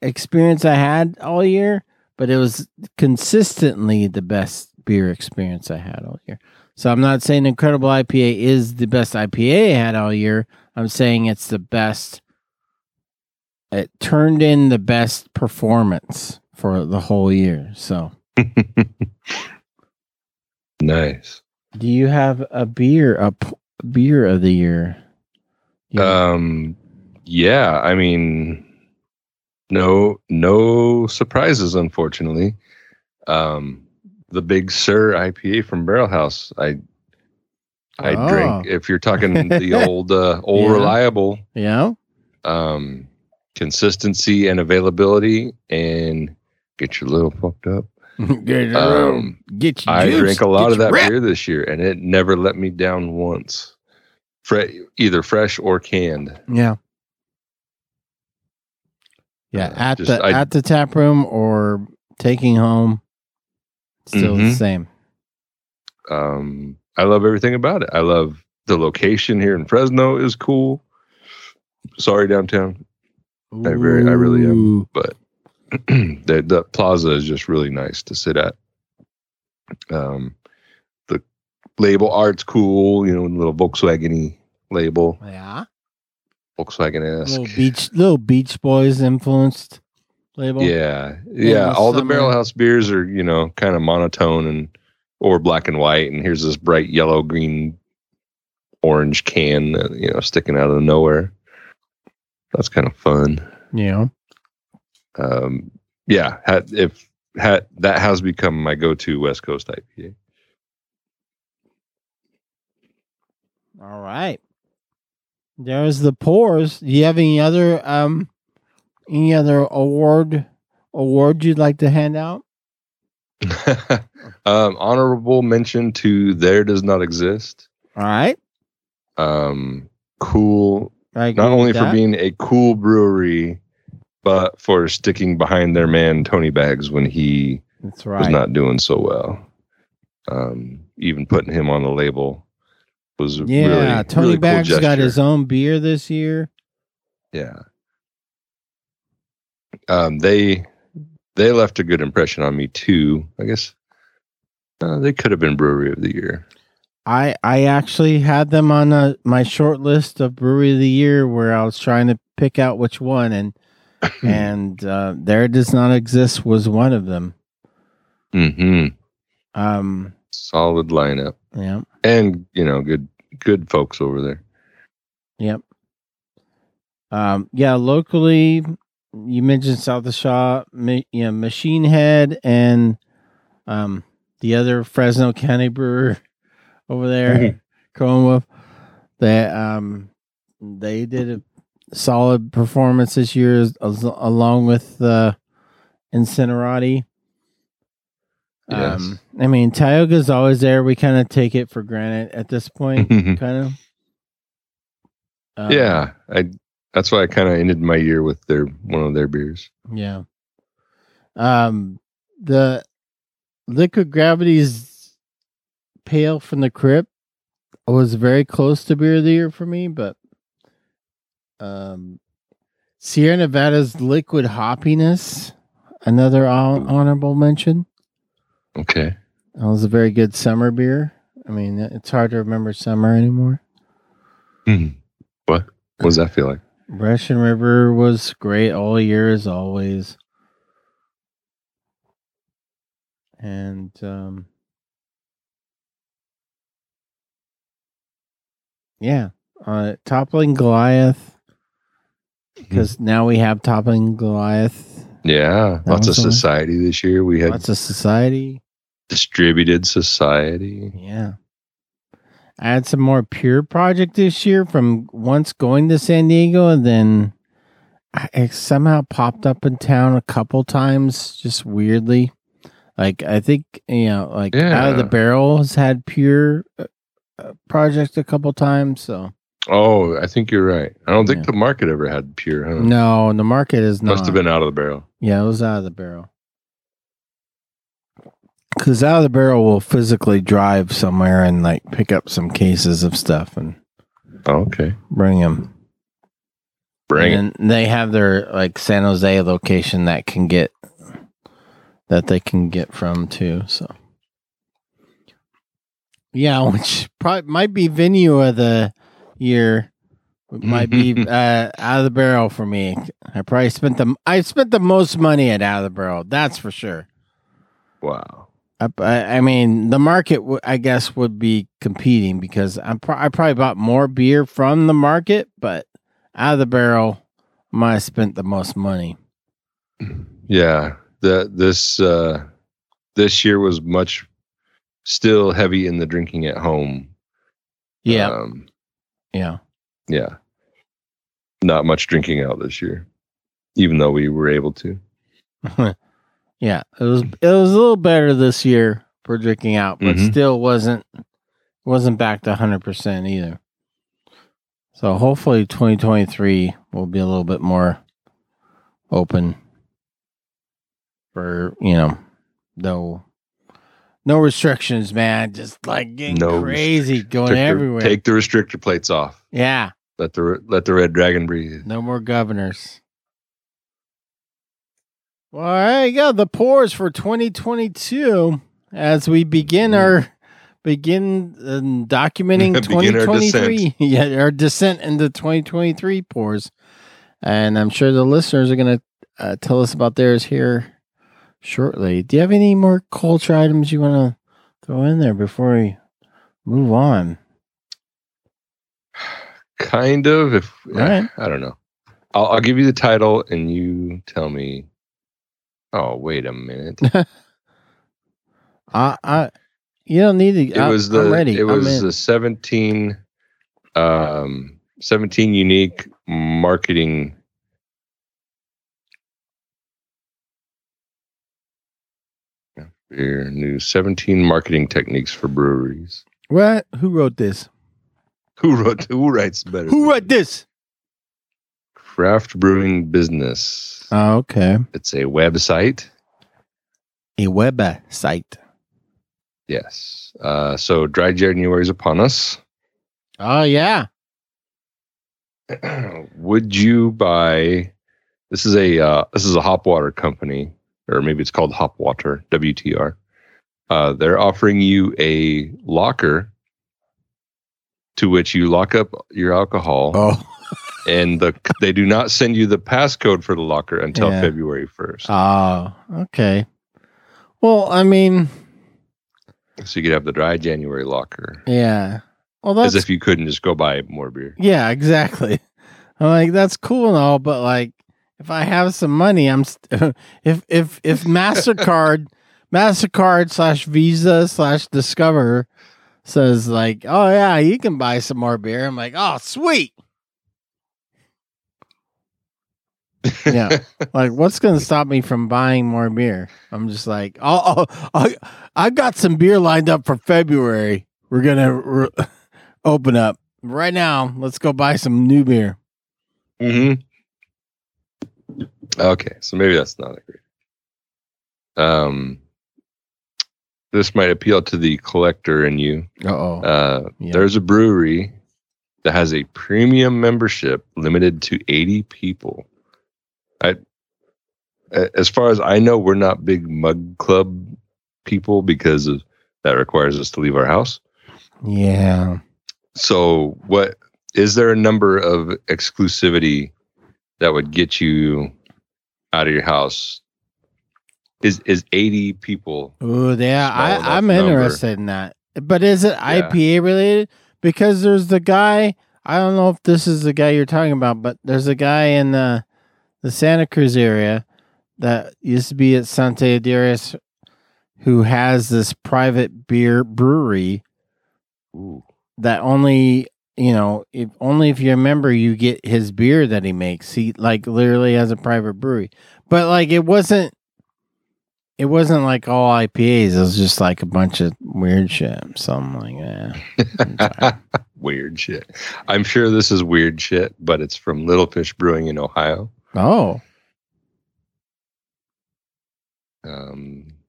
experience I had all year, but it was consistently the best beer experience I had all year. So I'm not saying Incredible IPA is the best IPA I had all year. I'm saying it's the best. It turned in the best performance for the whole year. So nice. Do you have a beer of the year? I mean, no surprises, unfortunately. the Big Sur IPA from Barrel House. I drink, if you're talking the old reliable. Yeah. Consistency and availability, and get your little fucked up. Get your juice. I drank a lot of that beer this year, and it never let me down once. Either fresh or canned. Yeah. Yeah, at the tap room or taking home, still the same. I love everything about it. I love the location here in Fresno is cool. Sorry, downtown. Ooh. I really am. But the plaza is just really nice to sit at. The label art's cool. You know, little Volkswagen-y label. Yeah. Volkswagen-esque. Little Beach Boys influenced label. Yeah. Yeah. All the Barrel House beers are, you know, kind of monotone or black and white. And here's this bright yellow, green, orange can, you know, sticking out of nowhere. That's kind of fun. Yeah. Yeah. That has become my go-to West Coast IPA. All right. There's the pours. Do you have any other award you'd like to hand out? Honorable mention to There Does Not Exist. All right. Cool. Not only for being a cool brewery, but for sticking behind their man Tony Bags when he was not doing so well. Even putting him on the label. Tony really Bags cool got his own beer this year. Yeah, they left a good impression on me too. I guess they could have been Brewery of the Year. I actually had them on my short list of Brewery of the Year, where I was trying to pick out which one, and There Does Not Exist was one of them. Mm-hmm. Solid lineup. Yeah. And, you know, good folks over there. Yep. Yeah, locally, you mentioned South of Shaw, Machine Head, and the other Fresno County brewer over there, Cronwolf, they did a solid performance this year, along with Incinerati. Yes. I mean, Tioga's always there. We kind of take it for granted at this point, kind of. Yeah, that's why I kind of ended my year with one of their beers. Yeah. The Liquid Gravity's Pale from the Crypt was very close to Beer of the Year for me, but Sierra Nevada's Liquid Hoppiness, another honorable mention. Okay. That was a very good summer beer. I mean, it's hard to remember summer anymore. Mm. What does that feel like? Russian River was great all year, as always. And Toppling Goliath, because now we have Toppling Goliath. Yeah, lots of society this year. We had lots of society. Distributed society. Yeah. I had some more Pure Project this year from once going to San Diego, and then I somehow popped up in town a couple times, just weirdly. Like, I think, you know, like Out of the Barrel has had Pure Project a couple times, so. Oh, I think you're right. I don't think the market ever had Pure, huh? No, the market is not. Must have been Out of the Barrel. Yeah, it was Out of the Barrel. Because Out of the Barrel will physically drive somewhere and like pick up some cases of stuff and bring them. And they have their like San Jose location that they can get from too. So yeah, which probably might be venue of the year. It might be Out of the Barrel for me. I spent the most money at Out of the Barrel. That's for sure. Wow. I mean, the market, I guess, would be competing because I probably bought more beer from the market, but Out of the Barrel, I might have spent the most money. Yeah. This this year was much still heavy in the drinking at home. Yeah. Yeah. Not much drinking out this year, even though we were able to. Yeah, it was a little better this year for drinking out, but still wasn't back to 100% either. So hopefully 2023 will be a little bit more open for, you know, no restrictions, man. Just like getting crazy, going everywhere. Take the restrictor plates off. Yeah. Let the red dragon breathe. No more governors. Well, all right, you got the pours for 2022 as we begin documenting 2023. Our descent into 2023 pours. And I'm sure the listeners are going to tell us about theirs here shortly. Do you have any more culture items you want to throw in there before we move on? Kind of. I don't know. I'll give you the title and you tell me. Oh, wait a minute. You don't need to. I'm ready. It was the 17 unique marketing beer news. 17 marketing techniques for breweries. What? Who wrote this? Who writes better? Who wrote this? Craft Brewing Business. Oh, okay. It's a website. A website. Yes. So dry January is upon us. Oh, yeah. Would you buy... This is a hop water company, or maybe it's called Hop Water, WTR. They're offering you a locker to which you lock up your alcohol. Oh. And they do not send you the passcode for the locker until February 1st. Oh, okay. Well, I mean... So you could have the dry January locker. Yeah. Well, as if you couldn't just go buy more beer. Yeah, exactly. I'm like, that's cool and all, but like, if I have some money, if MasterCard, MasterCard/Visa/Discover says like, oh yeah, you can buy some more beer. I'm like, oh, sweet. Yeah, like what's gonna stop me from buying more beer? I'm just like, I got some beer lined up for February. We're gonna open up right now. Let's go buy some new beer. Okay, so maybe that's not a great. This might appeal to the collector in you. There's a brewery that has a premium membership limited to 80 people. As far as I know, we're not big mug club people because of, that requires us to leave our house. Yeah. So what is there a number of exclusivity that would get you out of your house? Is 80 people? Oh, yeah. I'm interested in that. But is it IPA related? Because there's the guy, I don't know if this is the guy you're talking about, but there's a guy in the Santa Cruz area that used to be at Santa Adirias, who has this private beer brewery. Ooh. That only, you know, if you're a member, you get his beer that he makes. He like literally has a private brewery, but like it wasn't like all IPAs. It was just like a bunch of weird shit. So I'm like, yeah, weird shit. I'm sure this is weird shit, but it's from Little Fish Brewing in Ohio. Oh.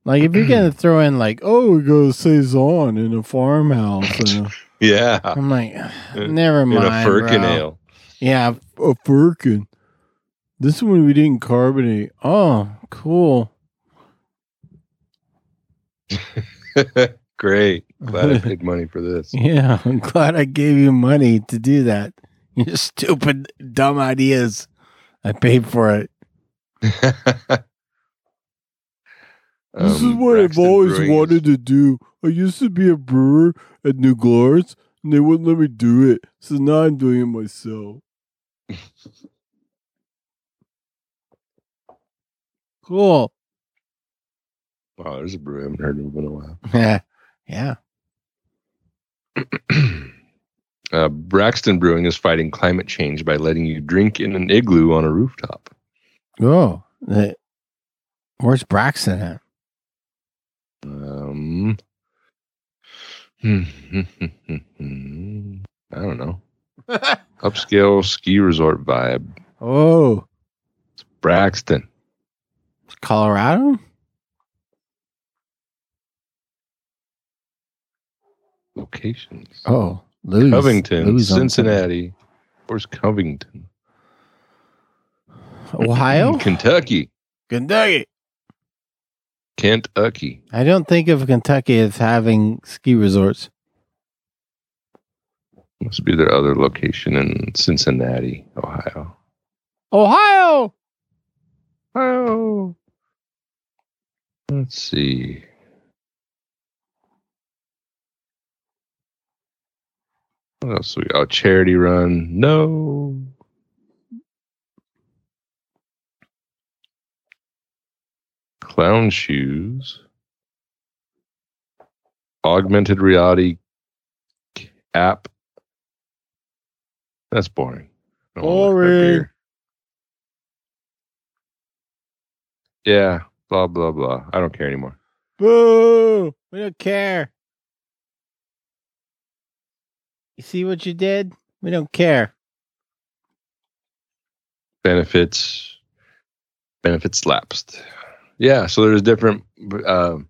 Like if you're gonna throw in like, oh, we go to Saison in a farmhouse. Yeah. I'm like, never mind. In a firkin ale. Yeah, a firkin. This one we didn't carbonate. Oh, cool. Great. Glad I paid money for this. Yeah, I'm glad I gave you money to do that. Your stupid, dumb ideas. I paid for it. This is what Braxton I've always wanted to do. I used to be a brewer at New Glory, and they wouldn't let me do it. So now I'm doing it myself. Cool. Wow, there's a brewery I haven't heard of in a while. Yeah. Braxton Brewing is fighting climate change by letting you drink in an igloo on a rooftop. Oh, where's Braxton at? I don't know. Upscale ski resort vibe. Oh, it's Braxton, Colorado. Locations. Oh, Louis. Covington, Louis Cincinnati. Where's Covington? Ohio? Kentucky. Kentucky. I don't think of Kentucky as having ski resorts. Must be their other location in Cincinnati, Ohio. Ohio! Let's see. What else we got? Charity Run. No. Clown Shoes. Augmented reality app. That's boring. Boring. Yeah. Blah, blah, blah. I don't care anymore. Boo! We don't care. You see what you did? We don't care. Benefits lapsed. Yeah, so there's different. I'm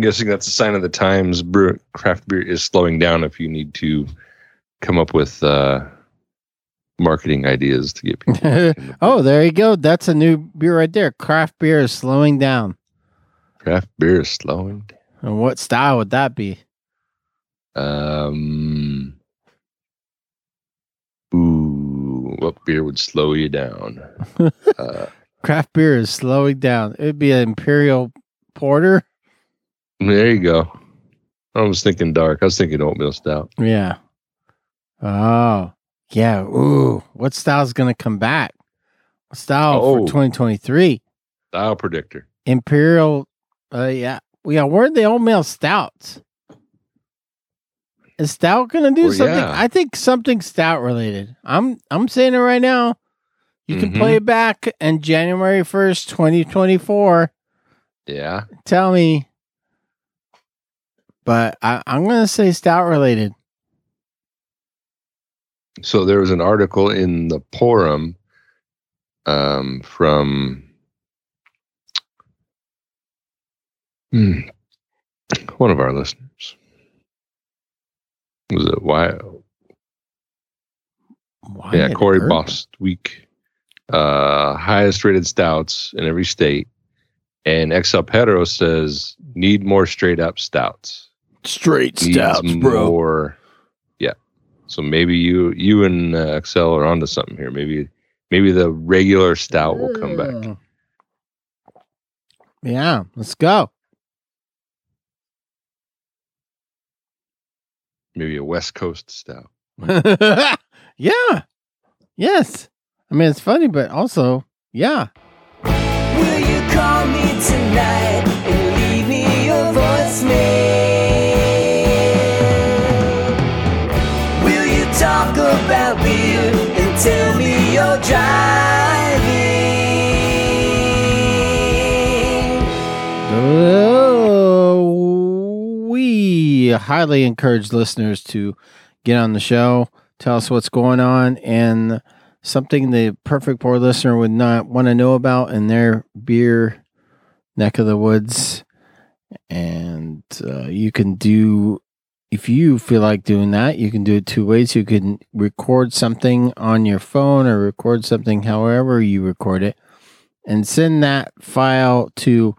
guessing that's a sign of the times. Craft beer is slowing down. If you need to come up with marketing ideas to get people. Oh, there you go. That's a new beer right there. Craft beer is slowing down. And what style would that be? What beer would slow you down? Craft beer is slowing down. It'd be an imperial porter. There you go. I was thinking dark. I was thinking oatmeal stout. Yeah. Oh, yeah. Ooh, what style's gonna come back? What style for 2023? Style predictor. Imperial. Yeah. Where are the oatmeal stouts? Is stout gonna do something? Yeah. I think something stout related. I'm saying it right now. You can play it back in January 1st, 2024. Yeah. Tell me. But I'm gonna say stout related. So there was an article in the Forum from one of our listeners. Was it Wyatt? Yeah, Corey Bostwick. Highest rated stouts in every state. And Exalpedro says, need more straight up stouts. Needs more, bro. Yeah. So maybe you and Excel are onto something here. Maybe the regular stout will come back. Yeah, let's go. Maybe a West Coast style. Yeah. Yes. I mean, it's funny, but also, yeah. Will you call me tonight and leave me your voicemail? Will you talk about beer and tell me you're driving? We highly encourage listeners to get on the show, tell us what's going on, and something the perfect poor listener would not want to know about in their beer neck of the woods. And you can do, if you feel like doing that, you can do it two ways. You can record something on your phone or record something however you record it, and send that file to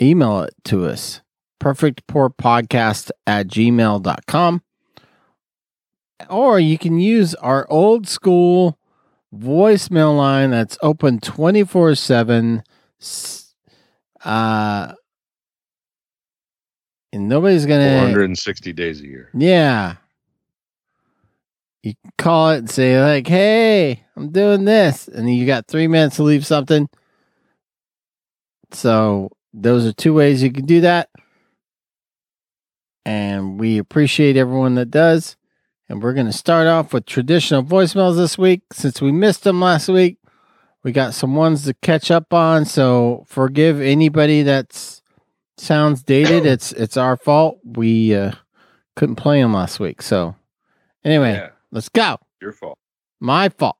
email it to us. perfectpourpodcast@gmail.com, or you can use our old school voicemail line that's open 24/7, and nobody's gonna 460 days a year. Yeah, you can call it and say like, "Hey, I'm doing this," and you got 3 minutes to leave something. So those are two ways you can do that. And we appreciate everyone that does. And we're going to start off with traditional voicemails this week. Since we missed them last week, we got some ones to catch up on. So forgive anybody that sounds dated. It's our fault. We couldn't play them last week. So anyway, let's go. Your fault. My fault.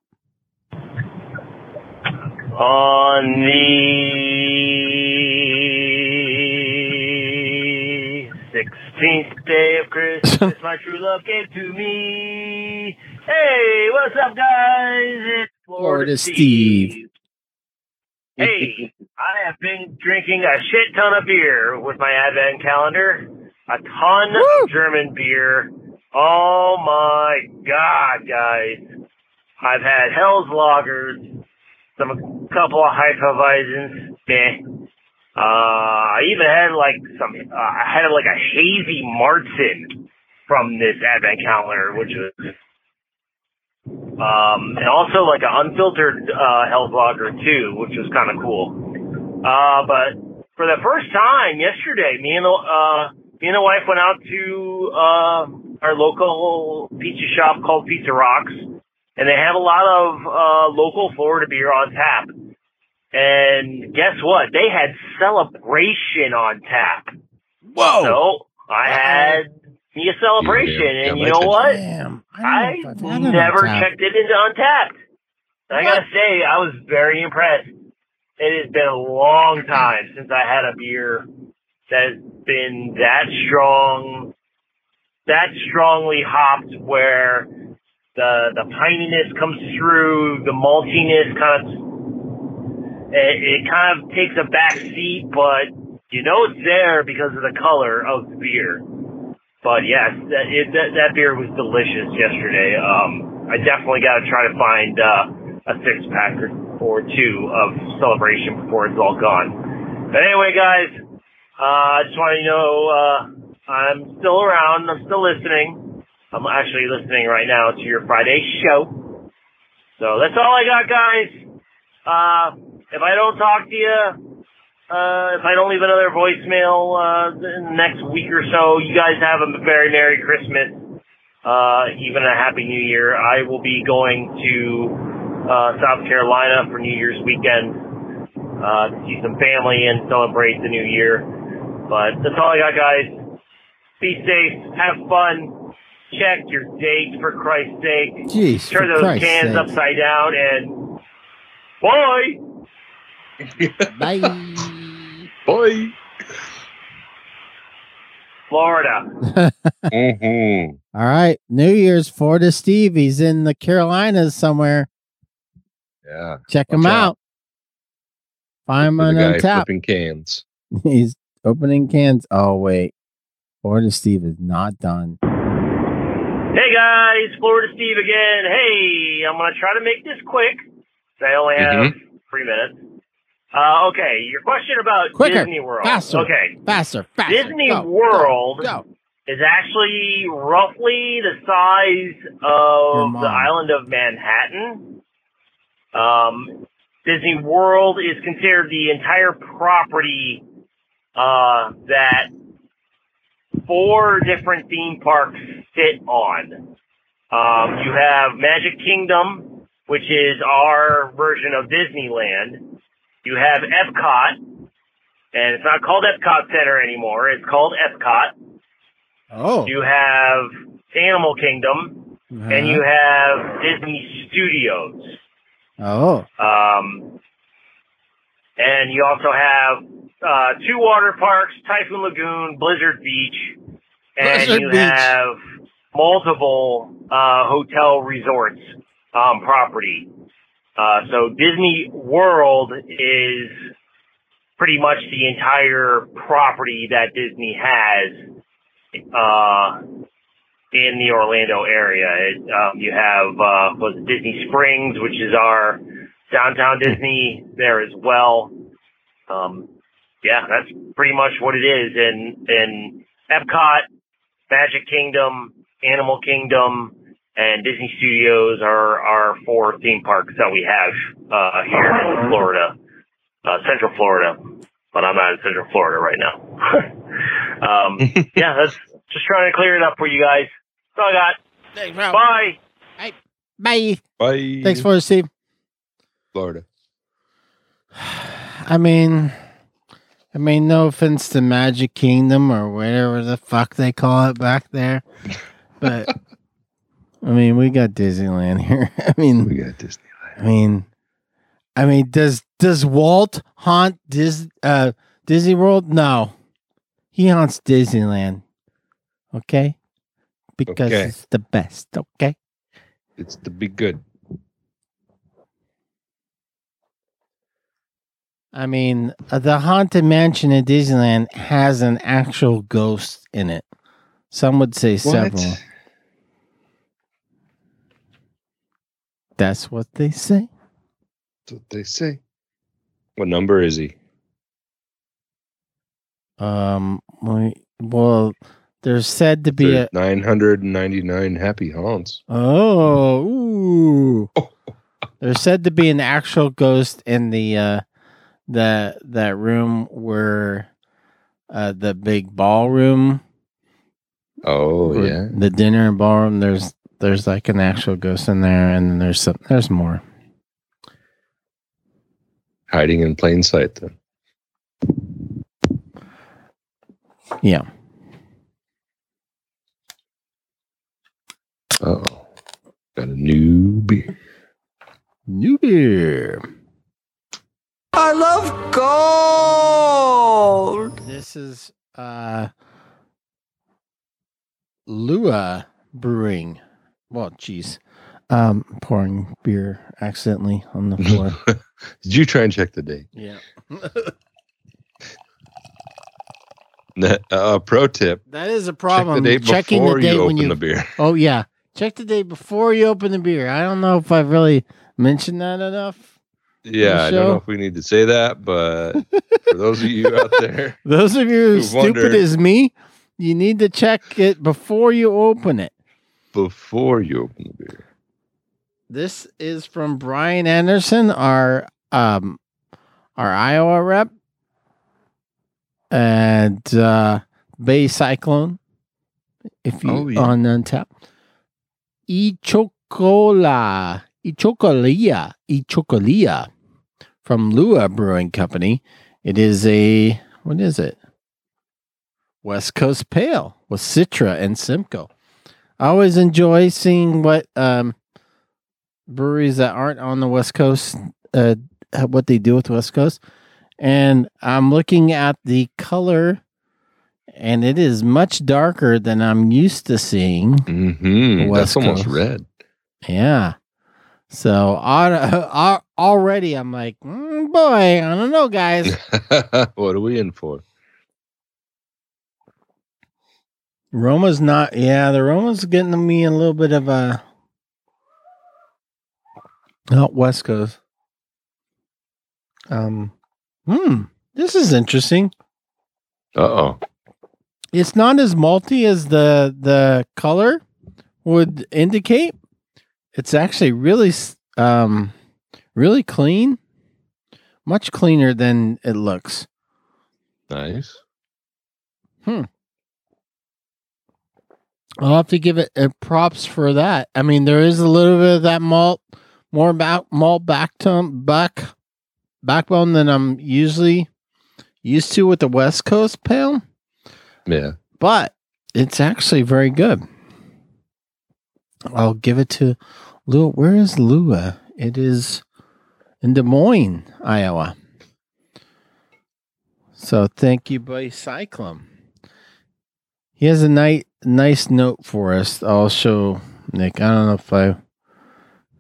On the 16th day of Christmas, my true love gave to me. Hey, what's up, guys? It's Florida Steve. Hey, I have been drinking a shit ton of beer with my advent calendar. A ton of German beer. Oh, my God, guys. I've had Hell's Lagers. A couple of Hefeweizens. I even had I had a hazy Marzen from this advent calendar, which was, and also like an unfiltered Hell's Lager too, which was kind of cool. But for the first time yesterday, me and the wife went out to our local pizza shop called Pizza Rocks. And they have a lot of local Florida beer on tap. And guess what? They had Celebration on tap. Whoa! So I had me a Celebration, and you know what? Damn. I never checked it into Untappd. And I gotta say, I was very impressed. It has been a long time since I had a beer that's been that strong, that strongly hopped, where the pininess comes through, the maltiness kind of takes a back seat, but you know it's there because of the color of the beer. But yes, that beer was delicious yesterday. I definitely got to try to find a six pack or two of Celebration before it's all gone. But anyway, guys, I just want you to know I'm still around. I'm still listening. I'm actually listening right now to your Friday show. So that's all I got, guys. If I don't talk to you, if I don't leave another voicemail in the next week or so, you guys have a very Merry Christmas, even a Happy New Year. I will be going to South Carolina for New Year's weekend to see some family and celebrate the New Year. But that's all I got, guys. Be safe. Have fun. Check your date, for Christ's sake. Jeez, turn those cans upside down and... Bye! Bye! Bye! Florida. Mm-hmm. All right. New Year's, Florida Steve. He's in the Carolinas somewhere. Yeah. Check him out. Find him on Untappd. He's opening cans. Oh, wait. Florida Steve is not done. Hey guys, Florida Steve again. Hey, I'm going to try to make this quick. I only have 3 minutes. Okay, your question about Disney World. Faster. Disney World is actually roughly the size of the island of Manhattan. Disney World is considered the entire property that 4 different theme parks sit on. You have Magic Kingdom, which is our version of Disneyland. You have Epcot, and it's not called Epcot Center anymore. It's called Epcot. Oh. You have Animal Kingdom, and you have Disney Studios. Oh. And you also have 2 water parks, Typhoon Lagoon, Blizzard Beach, and have multiple hotel resorts on property. So Disney World is pretty much the entire property that Disney has in the Orlando area. You have Disney Springs, which is our downtown Disney there as well. Yeah, that's pretty much what it is. And Epcot, Magic Kingdom, Animal Kingdom, and Disney Studios are our 4 theme parks that we have here in Florida, Central Florida. but I'm out in Central Florida right now. Yeah, that's just trying to clear it up for you guys. That's all I got. Thanks, bye. Hey, bye. Bye. Thanks for it, Steve. Florida. I mean, no offense to Magic Kingdom or whatever the fuck they call it back there, but I mean, we got Disneyland here. I mean, does Walt haunt Disney World? No, he haunts Disneyland. Okay, because it's the best. Okay, it's the big good. I mean, the Haunted Mansion at Disneyland has an actual ghost in it. Some would say several. That's what they say. That's what they say. What number is he? Well, there's said to be a 999 happy haunts. Oh, ooh. Oh. There's said to be an actual ghost in the that room where the big ballroom. Oh yeah, the dinner and ballroom. There's like an actual ghost in there, and there's more hiding in plain sight. Then yeah. Oh, got a new beer. New beer. I love gold. This is Lua Brewing. Well, geez, pouring beer accidentally on the floor. Did you try and check the date? Yeah. Pro tip. That is a problem. Checking the date when you open the beer. Oh yeah, check the date before you open the beer. I don't know if I've really mentioned that enough. Yeah, I don't know if we need to say that, but for those of you out there, those of you who stupid as me, you need to check it before you open it. Before you open the beer. This is from Brian Anderson, our Iowa rep, and Bay Cyclone. If you on Untappd, Ichocolia from Lua Brewing Company. It is a, what is it? West Coast Pale with Citra and Simcoe. I always enjoy seeing what breweries that aren't on the West Coast, what they do with the West Coast. And I'm looking at the color, and it is much darker than I'm used to seeing. Mm-hmm. That's almost red. Yeah. So already I'm like, boy, I don't know, guys. What are we in for? Roma's not. Yeah, the Roma's getting me a little bit of a not West Coast. This is interesting. Uh-oh. It's not as malty as the color would indicate. It's actually really, really clean. Much cleaner than it looks. Nice. I'll have to give it props for that. I mean, there is a little bit of that malt, more malt backbone than I'm usually used to with the West Coast Pale. Yeah. But it's actually very good. I'll give it to Lua. Where is Lua? It is in Des Moines, Iowa. So thank you, Bay Cyclone. He has a nice note for us. I'll show Nick. I don't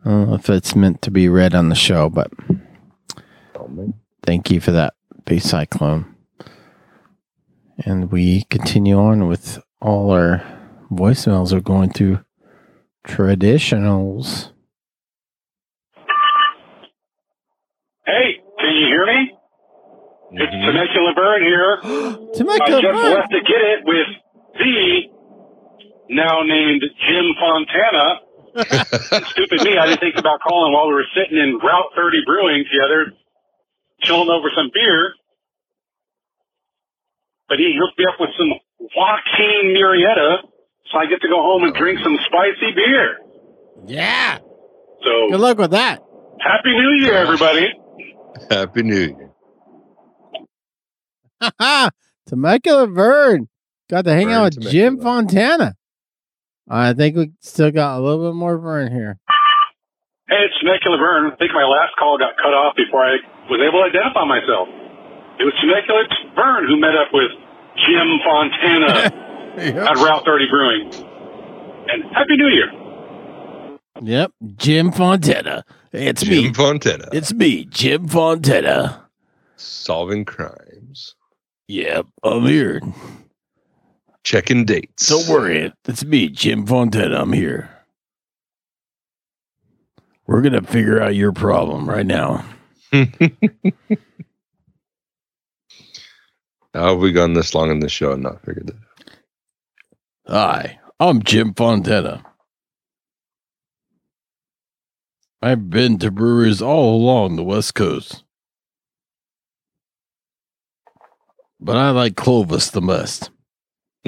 know if it's meant to be read on the show, but thank you for that, Bay Cyclone. And we continue on with all our voicemails. Are going through Traditionals. Hey, can you hear me? Mm-hmm. It's Temecula Laverne here. Temecula Laverne. I just left to get it with the now named Jim Fontana. Stupid me, I didn't think about calling while we were sitting in Route 30 Brewing together, chilling over some beer. But he hooked me up with some Joaquin Murrieta, so I get to go home and drink some spicy beer. Yeah. So good luck with that. Happy New Year, everybody. Happy New Year. Temecula Verde. Got to hang out with Temecula. Jim Fontana. I think we still got a little bit more Verne here. Hey, it's Temecula Verne. I think my last call got cut off before I was able to identify myself. It was Temecula Verne who met up with Jim Fontana at Route 30 Brewing. And Happy New Year. Yep, Jim Fontana. It's me. Jim Fontana. It's me, Jim Fontana. Solving crimes. Yep, I'm here. Checking dates. Don't worry. It's me, Jim Fontana. I'm here. We're going to figure out your problem right now. How have we gone this long in the show and not figured that out? Hi, I'm Jim Fontana. I've been to breweries all along the West Coast. But I like Clovis the best.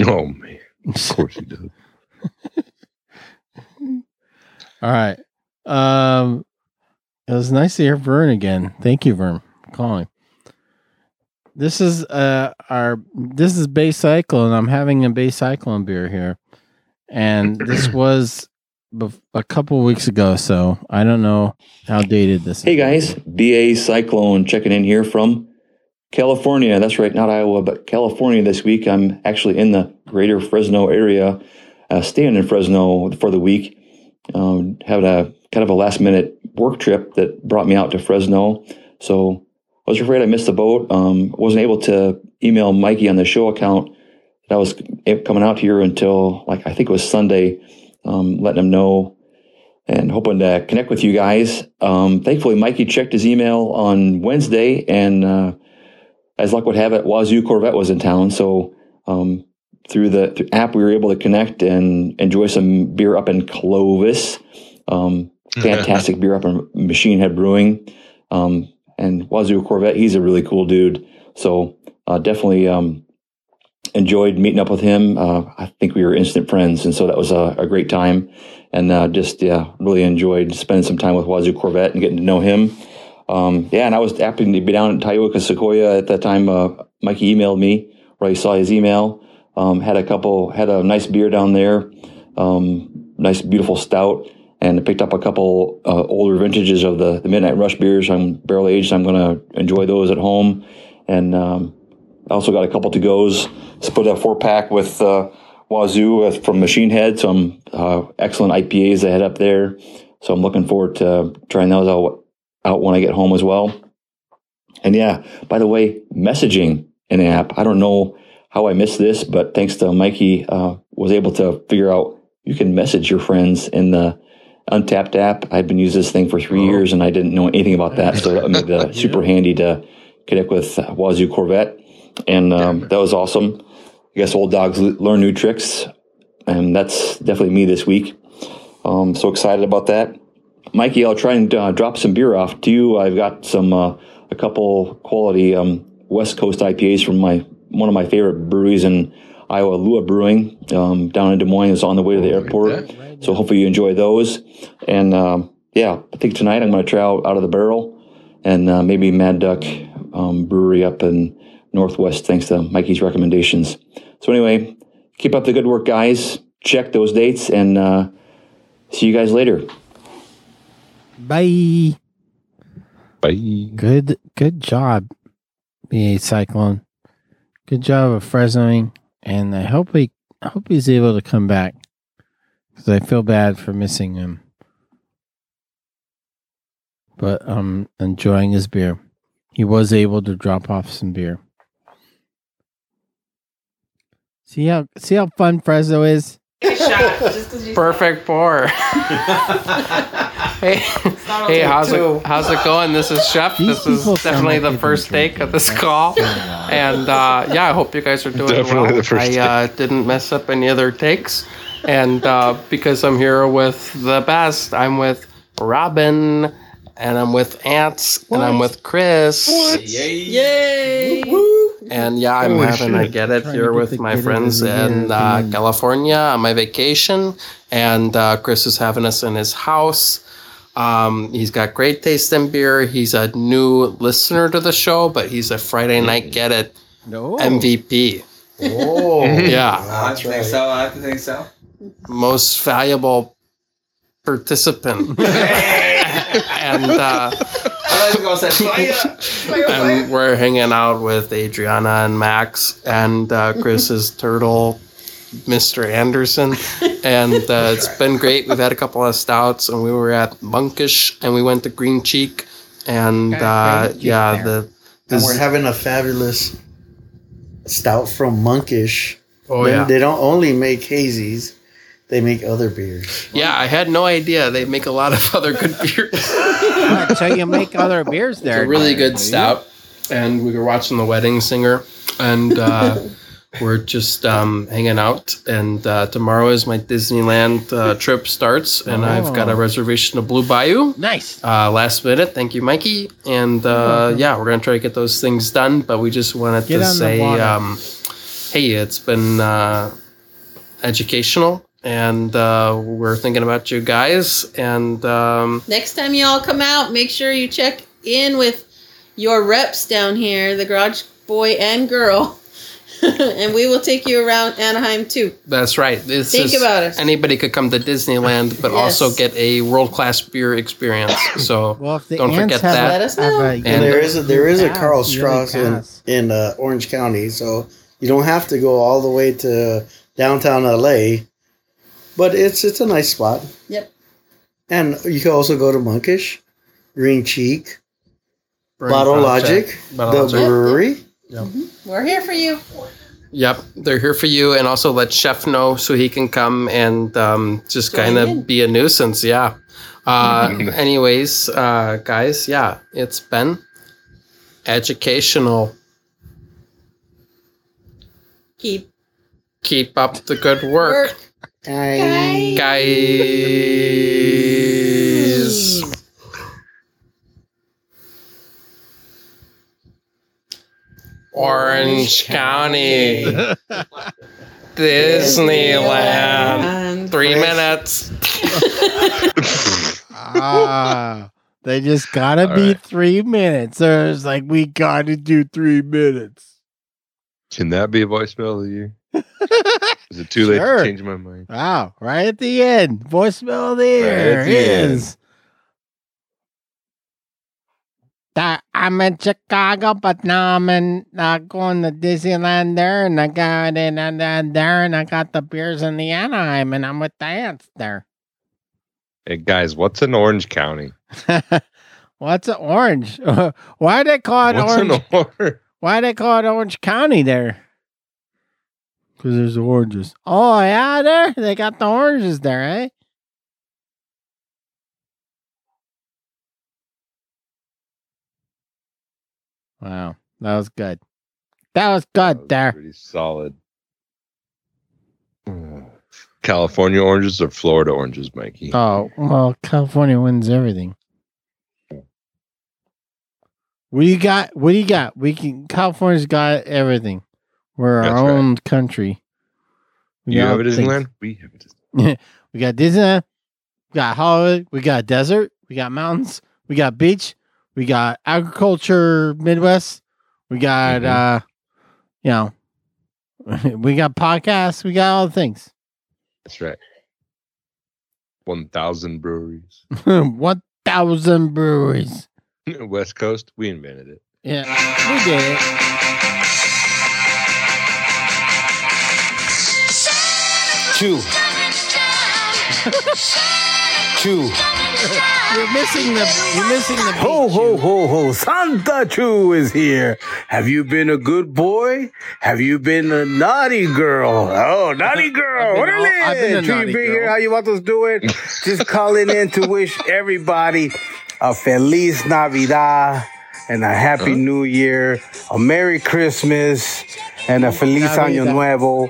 Oh, man. Of course he does. All right. It was nice to hear Verne again. Thank you, Verne, for calling. This is this is Bay Cyclone. I'm having a Bay Cyclone beer here. And this was a couple weeks ago, so I don't know how dated this is. Hey, guys. Bay Cyclone checking in here from California. That's right, not Iowa, but California this week. I'm actually in the greater Fresno area, staying in Fresno for the week. Having a kind of a last-minute work trip that brought me out to Fresno. So I was afraid I missed the boat. Wasn't able to email Mikey on the show account that I was coming out here until, like, I think it was Sunday, letting him know and hoping to connect with you guys. Thankfully, Mikey checked his email on Wednesday, and as luck would have it, Wazoo Corvette was in town. So through the app, we were able to connect and enjoy some beer up in Clovis. Fantastic beer up in Machine Head Brewing. And Wazoo Corvette, he's a really cool dude. So definitely enjoyed meeting up with him. I think we were instant friends, and so that was a great time. And really enjoyed spending some time with Wazoo Corvette and getting to know him. And I was happy to be down at Tioga Sequoia at that time. Mikey emailed me, or I saw his email. Had a nice beer down there, nice beautiful stout, and picked up a couple older vintages of the Midnight Rush beers. I'm barrel aged. I'm going to enjoy those at home, and also got a couple to goes. Split a 4-pack with Wazoo from Machine Head. Some excellent IPAs they had up there. So I'm looking forward to trying those out when I get home as well. And by the way, messaging in the app, I don't know how I missed this, but thanks to Mikey, was able to figure out you can message your friends in the Untappd app. I've been using this thing for 3 years and I didn't know anything about that. So that made it super handy to connect with Wazoo Corvette. And that was awesome. I guess old dogs learn new tricks, and that's definitely me this week. So excited about that. Mikey, I'll try and drop some beer off to you. I've got some a couple quality West Coast IPAs from one of my favorite breweries in Iowa, Lua Brewing, down in Des Moines. It's on the way to the airport, so hopefully you enjoy those. And I think tonight I'm going to try out of the Barrel and maybe Mad Duck Brewery up in Northwest, thanks to Mikey's recommendations. So anyway, keep up the good work, guys. Check those dates, and see you guys later. Bye. Good job, BA Cyclone. Good job of Fresnoing, and I hope he's able to come back, because I feel bad for missing him. But I'm enjoying his beer. He was able to drop off some beer. See how fun Fresno is. Perfect pour. Hey, how's it going? This is Chef. This is definitely the first take of this call, and I hope you guys are doing well. I didn't mess up any other takes, and because I'm here with the best, I'm with Robin, and I'm with Ants, and I'm with Chris. Yay! Woo-hoo. And yeah, I'm having a get it here with my friends in California on my vacation. And Chris is having us in his house. He's got great taste in beer. He's a new listener to the show, but he's a Friday night get it MVP. Oh, yeah. I think so. Most valuable participant. And and we're hanging out with Adriana and Max and Chris's turtle, Mr. Anderson, and it's been great. We've had a couple of stouts, and we were at Monkish, and we went to Green Cheek, and and we're having a fabulous stout from Monkish. Oh yeah, they don't only make hazies. They make other beers. Yeah, I had no idea. They make a lot of other good beers. So you make other beers there. It's a really good stout. And we were watching The Wedding Singer. And we're just hanging out. And tomorrow is my Disneyland trip starts. And I've got a reservation to Blue Bayou. Nice. Last minute. Thank you, Mikey. And yeah, we're going to try to get those things done. But we just wanted to say, hey, it's been educational. And we're thinking about you guys. And next time y'all come out, make sure you check in with your reps down here, the garage boy and girl. And we will take you around Anaheim, too. That's right. Think about it. Anybody could come to Disneyland, but also get a world-class beer experience. So don't forget that. Let us know. There is a Karl Strauss in Orange County. So you don't have to go all the way to downtown L.A., but it's a nice spot. Yep. And you can also go to Monkish, Green Cheek, Bottle Logic, the brewery. Yep. Mm-hmm. We're here for you. Yep, they're here for you. And also let Chef know so he can come and just kind of be a nuisance. Yeah. Anyways, guys, yeah, it's been educational. Keep up the good work. Guys. Orange County. Disneyland. 3 minutes. They just gotta be 3 minutes. There's like, we gotta do 3 minutes. Can that be a voicemail of the year? Is it too late to change my mind? Wow. Right at the end. Voicemail there is. I'm in Chicago, but now I'm in going to Disneyland there, and I got in there, and I got the beers in the Anaheim, and I'm with the Ants there. Hey, guys, what's in Orange County? What's an orange? Why they call it orange? Why they call it Orange County there? Because there's the oranges. Oh, yeah, there. They got the oranges there, eh? Wow. That was good. That was there. Pretty solid. California oranges or Florida oranges, Mikey? Oh, well, California wins everything. What do you got? California's got everything. We're our own country. You have a Disneyland? We have a Disneyland. We got Disneyland. We got Hollywood. We got desert. We got mountains. We got beach. We got agriculture, Midwest. We got, we got podcasts. We got all the things. That's right. 1,000 breweries. 1,000 breweries. West Coast, we invented it. Yeah, we did it. 2 2 You're missing the beat. Ho ho ho ho! Santa Chu is here. Have you been a good boy? Have you been a naughty girl? Oh, naughty girl! What is it? Chu, you been here? How you want us to do it? Just calling in to wish everybody a Feliz Navidad and a Happy New Year, a Merry Christmas, and a Feliz Año Nuevo.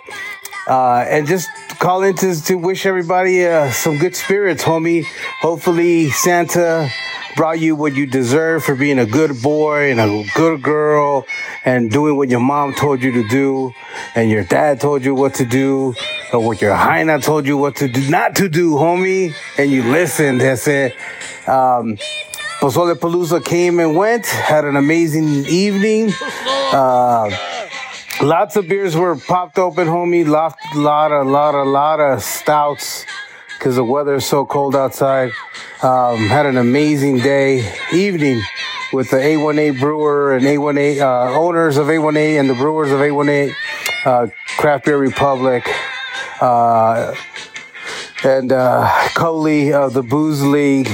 And just call in to wish everybody some good spirits, homie. Hopefully Santa brought you what you deserve for being a good boy and a good girl and doing what your mom told you to do and your dad told you what to do or what your hyena told you what to do, not to do, homie. And you listened. That's it. Pozole Palooza came and went, had an amazing evening. Lots of beers were popped open, homie. Lot of stouts because the weather is so cold outside. Had an amazing day, evening with the A1A brewer and A1A, owners of A1A and the brewers of A1A, Craft Beer Republic, and Coley of the Booze League.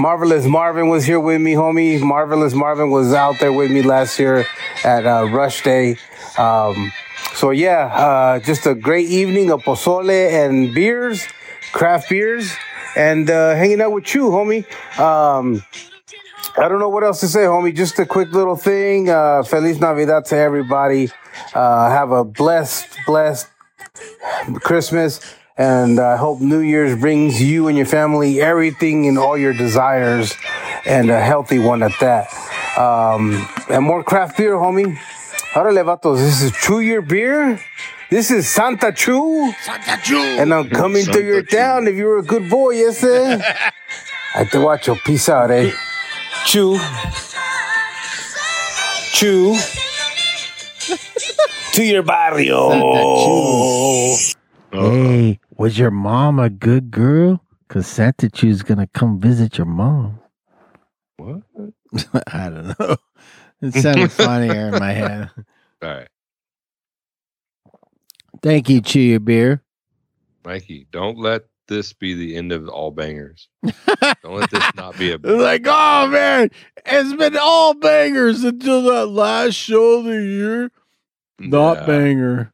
Marvelous Marvin was here with me, homie. Marvelous Marvin was out there with me last year at Rush Day. So, just a great evening of pozole and beers, craft beers, and hanging out with you, homie. I don't know what else to say, homie. Just a quick little thing. Feliz Navidad to everybody. Have a blessed Christmas. And I hope New Year's brings you and your family everything and all your desires, and a healthy one at that. And more craft beer, homie. Órale, vatos. This is Chew Your Beer. This is Santa Chew. Santa Chew. And I'm coming Santa to your Chew. Town if you were a good boy, yes, sir. I te guacho. Peace out, eh? Chew. Chew. To your barrio. Santa Chew. Hey, was your mom a good girl? Because Santa Chew's going to come visit your mom. What? I don't know. It sounded funnier in my head. All right. Thank you, Chew Your Beer. Mikey, don't let this be the end of all bangers. Don't let this not be a banger. It's like, oh, man, it's been all bangers until that last show of the year. Not banger.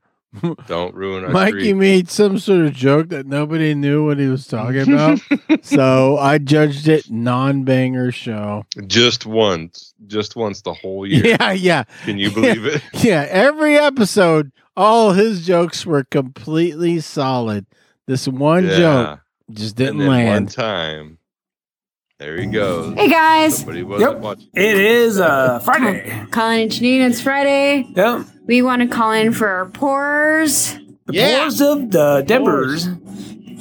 Don't ruin our Mikey treat. Made some sort of joke that nobody knew what he was talking about. So I judged it non-banger show. Just once the whole year. Yeah. Can you believe it? Yeah, every episode, all his jokes were completely solid. This one joke just didn't land. One time. There he goes. Hey, guys. It is Friday. Colin and Janine, it's Friday. Yep. We want to call in for our pours. The pours of the Denvers.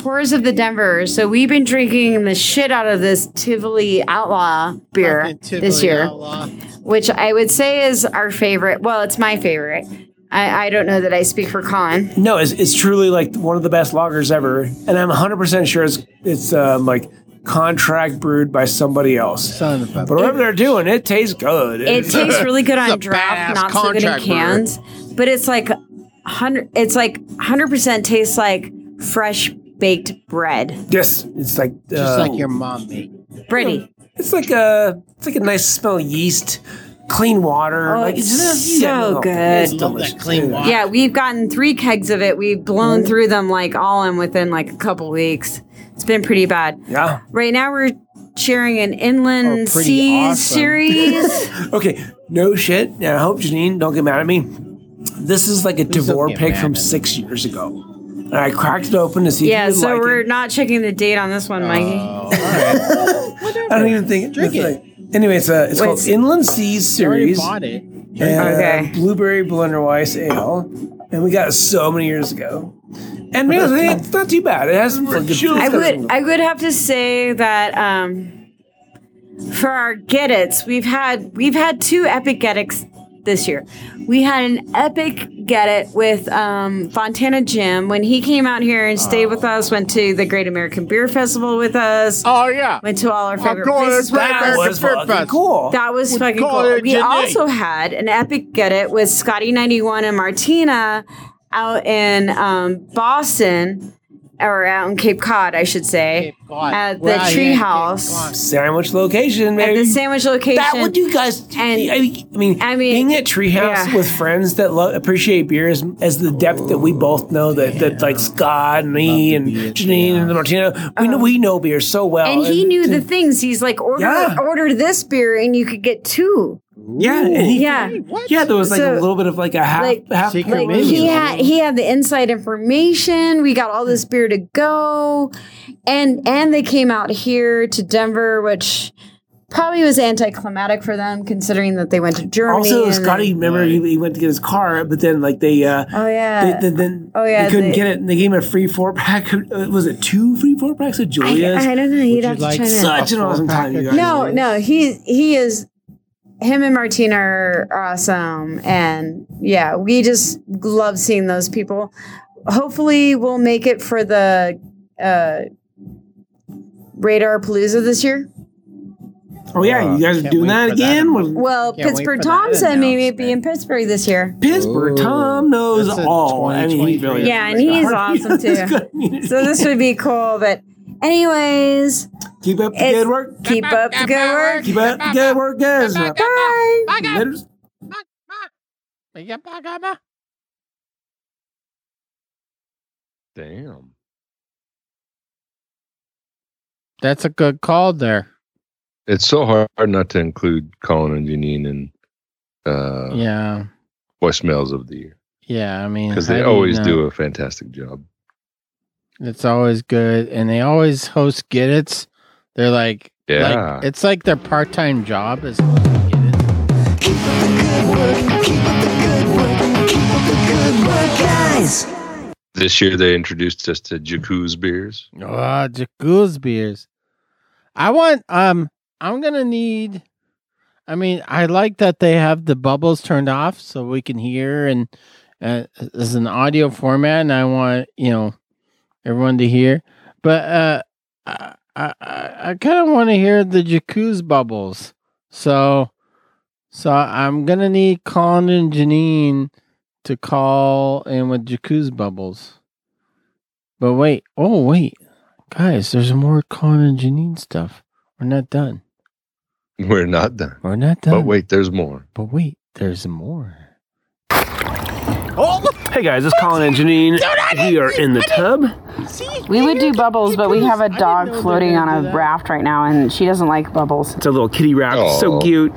Pours of the Denvers. So we've been drinking the shit out of this Tivoli Outlaw beer this year. Outlaw. Which I would say is our favorite. Well, it's my favorite. I don't know that I speak for Colin. No, it's truly like one of the best lagers ever. And I'm 100% sure it's like... contract brewed by somebody else. But whatever they're doing, it tastes good. It tastes really good on draft, not so good in cans. Brewer. But it's like 100. It's like 100% tastes like fresh baked bread. Yes, it's like just like your mom made. Bready. It's like a nice smell of yeast. Clean water. Oh, like, it's so good. It's delicious. Clean water. Yeah, we've gotten 3 kegs of it. We've blown through them like all in within like a couple weeks. It's been pretty bad. Yeah. Right now we're sharing an Inland Seas series. Okay. No shit. And I hope Janine don't get mad at me. This is like a DeVore pick from 6 years ago. And I cracked it open to see if you would like it. Yeah, so we're not checking the date on this one, Mikey. All right. Whatever. I don't even think. Drink it. Like, anyway, it's called Inland Seas series. I bought it. And, blueberry blunderweiss ale, and we got it so many years ago. And it's not too bad. It has I would have to say that for our get it's, we've had 2 epic get it's this year. We had an epic get it with Fontana Jim when he came out here and stayed with us, went to the Great American Beer Festival with us. Oh, yeah. Went to all our favorite places. That was fucking cool. We also had an epic get it with Scotty 91 and Martina out in Boston, or out in Cape Cod, I should say, at the Treehouse sandwich location. Maybe. At the sandwich location. That would you guys. And I mean, being at Treehouse with friends that appreciate beer as the depth that we both know that like Scott and me and Janine and Martina, we know beer so well. And he knew the things. He's like, order this beer, and you could get 2. Yeah, there was like a little bit of like a half secret menu. He had the inside information. We got all this beer to go, and they came out here to Denver, which probably was anticlimactic for them, considering that they went to Germany. Also, Scotty, remember, he went to get his car, but then like they couldn't get it, and they gave him a free 4-pack. Was it 2 free 4-packs of Julia's? I don't know. You'd have to try that. Such an awesome time, you guys. No, he is. Him and Martina are awesome, and yeah, we just love seeing those people. Hopefully, we'll make it for the Radar Palooza this year. Oh, yeah. You guys are doing that again? That. Well, Pittsburgh Tom said maybe it'd be in Pittsburgh this year. Pittsburgh Tom knows all. I mean, he really and he's awesome, too. So this would be cool. But anyways, keep up the good work. Keep up the good work. Keep up the good work, guys. Bye. Damn. That's a good call there. It's so hard not to include Colin and Janine in voicemails of the year. Yeah, I mean, because they always do a fantastic job. It's always good, and they always host Get It's. They're like, it's like their part-time job is Get It. Keep up the good work, keep up the good work, keep up the good work, guys. This year they introduced us to Jacuz beers. Ah, Jacuz beers. I want I'm going to need, I mean, I like that they have the bubbles turned off so we can hear and as an audio format, and I want, everyone to hear. But I kind of want to hear the Jacuz bubbles. So I'm going to need Colin and Janine to call in with Jacuz bubbles. But wait. Oh, wait. Guys, there's more Colin and Janine stuff. We're not done. But wait, there's more. Oh, hey guys, it's Colin and Janine. We are in the tub. We would do bubbles, but we have a dog floating on a raft right now, and she doesn't like bubbles. It's a little kitty raft. It's so cute.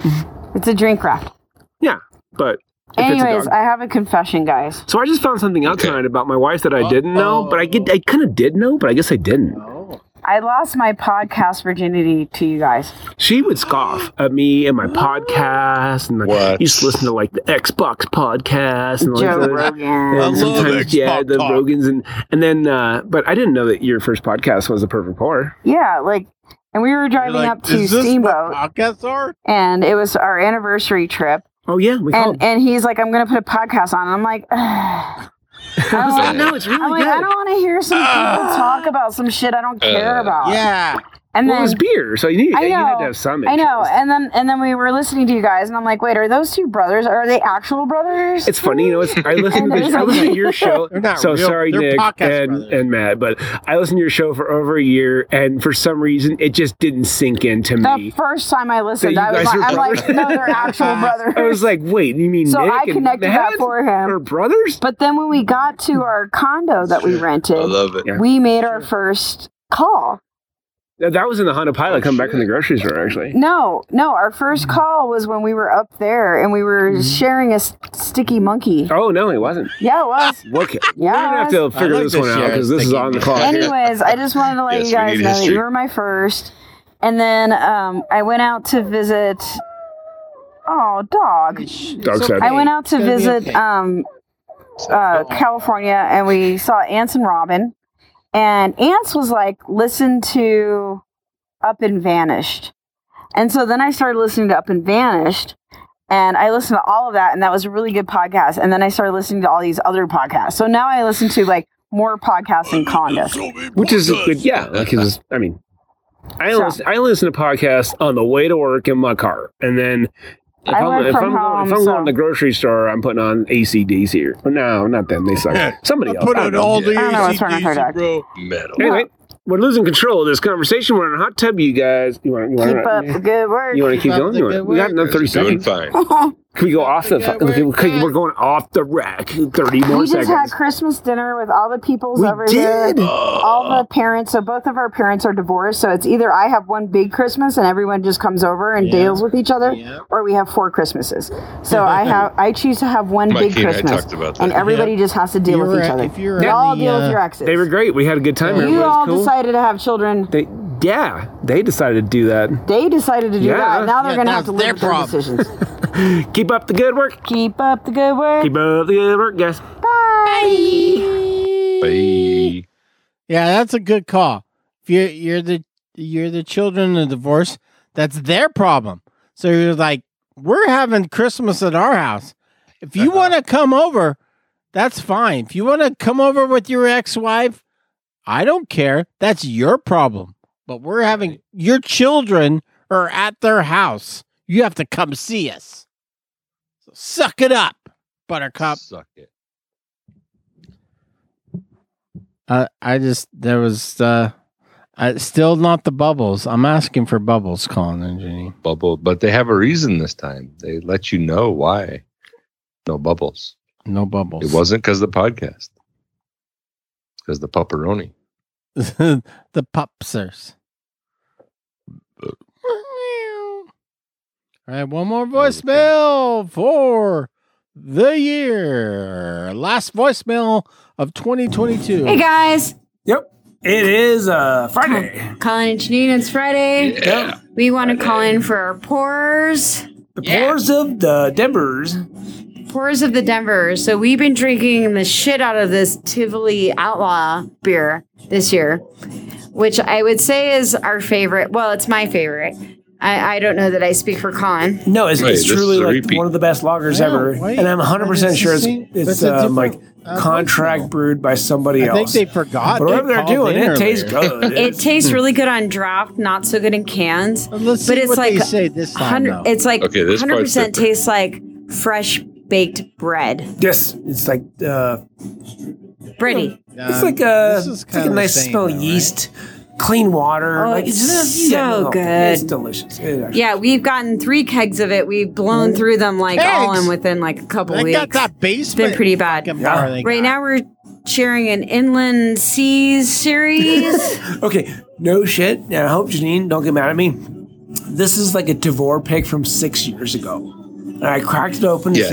It's a drink raft. Yeah, but... Anyways, I have a confession, guys. So I just found something out tonight about my wife that I didn't know, but I kind of did know, but I guess I didn't. I lost my podcast virginity to you guys. She would scoff at me and my podcast. And you used to listen to like the Xbox podcast. And Joe Rogan. And sometimes, the Rogans. And then, but I didn't know that your first podcast was The Perfect Pour. Yeah, and we were driving up to Steamboat. And it was our anniversary trip. Oh, yeah. And he's like, I'm going to put a podcast on. And I'm like, ugh. I was like, no, it's really good. I don't want to hear some people talk about some shit I don't care about. Yeah. And then it was beer, so you had to have some interest. I know. And then we were listening to you guys, and I'm like, wait, are those two brothers? Are they actual brothers? It's funny, I listened to your show. They're not so real. Sorry, they're Nick and Matt, but I listened to your show for over a year, and for some reason, it just didn't sink into me. The first time I listened, I was like, no, they're actual brothers. I was like, wait, you mean so Nick I connected and Matt that for him. Are brothers? But then when we got to our condo that we rented, I love it. We made our first call. That was in the Honda Pilot coming back from the grocery store, actually. No. Our first call was when we were up there and we were sharing a sticky monkey. Oh, no, it wasn't. Yeah, it was. Look, we're going to have to figure this one out because this is on the call. Anyways, I just wanted to let you guys know that you were my first. And then I went out to visit... Oh, dog. Dog said. I went out to visit California, and we saw Ants and Robin. And Ants was like, listen to Up and Vanished. And so then I started listening to Up and Vanished. And I listened to all of that. And that was a really good podcast. And then I started listening to all these other podcasts. So now I listen to more podcasts than Conda. Which is good. Yeah. I listen to podcasts on the way to work in my car. And then if I'm going to the grocery store, I'm putting on ACDC here. No, not them. They suck. Somebody else. Put on all the ACDC, bro. Metal. Anyway, we're losing control of this conversation. We're in a hot tub, you guys. You want to keep up the good work? You want to keep going? We got another 30 seconds. Doing fine. Can we go off the... We're going off the rack. 30 more seconds. We just had Christmas dinner with all the peoples over there. All the parents. So both of our parents are divorced. So it's either I have one big Christmas and everyone just comes over and deals with each other, or we have four Christmases. So I choose to have one big Christmas, and everybody just has to deal with each other. They all deal with your exes. They were great. We had a good time. You all decided to have children. They decided to do that. They decided to do that. Now they're going to have to live with their decisions. Keep up the good work. Guys. Bye. Bye. Yeah, that's a good call. If you're the children of divorce, that's their problem. So you're like, we're having Christmas at our house. If you want to come over, that's fine. If you want to come over with your ex-wife, I don't care. That's your problem. But we're having your children are at their house. You have to come see us. So suck it up, Buttercup. Suck it. Still not the bubbles. I'm asking for bubbles, Colin and Janine. Bubble, but they have a reason this time. They let you know why. No bubbles. No bubbles. It wasn't because of the podcast. Because the pepperoni. The pupsers. All right, one more voicemail for the year. Last voicemail of 2022. Hey, guys. Yep. It is Friday. Colin and Janine, it's Friday. Yeah. We want to call in for our pours. The pours of the Denvers. Pours of the Denver. So we've been drinking the shit out of this Tivoli Outlaw beer this year, which I would say is our favorite. Well, it's my favorite. I don't know that I speak for Colin. No, it's truly like one of the best lagers ever. And I'm 100% sure it's like contract brewed by somebody else. I think they forgot. But whatever they're doing, it tastes good. It tastes really good on draft, not so good in cans. Let's see what they say this time. It's like 100% tastes like fresh baked bread. Yes, it's like bready. It's like a nice smell of yeast, clean water. Oh, it's so good. It's delicious. Yeah, we've gotten 3 kegs of it. We've blown through them all in within like a couple weeks. I got that basement. It's been pretty bad. Right now we're sharing an Inland Seas series. Okay, no shit. Now I hope Janine don't get mad at me. This is like a Devore pick from 6 years ago. And I cracked it open. So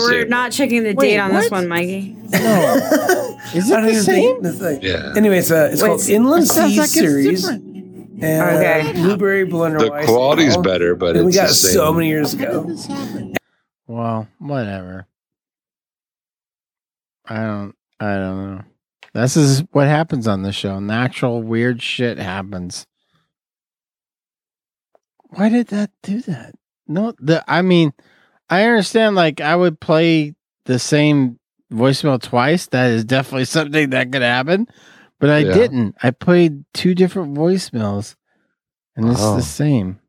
we're not checking the date on this one, Mikey. No. Is it the same? Yeah. Anyway, it's called Inland Sea Series. And blueberry blender. The quality's better, but it's the same. We got so many years ago. Well, whatever. I don't know. This is what happens on the show. Natural weird shit happens. Why did that do that? No, I understand, I would play the same voicemail twice. That is definitely something that could happen. But I didn't. I played 2 different voicemails, and it's the same.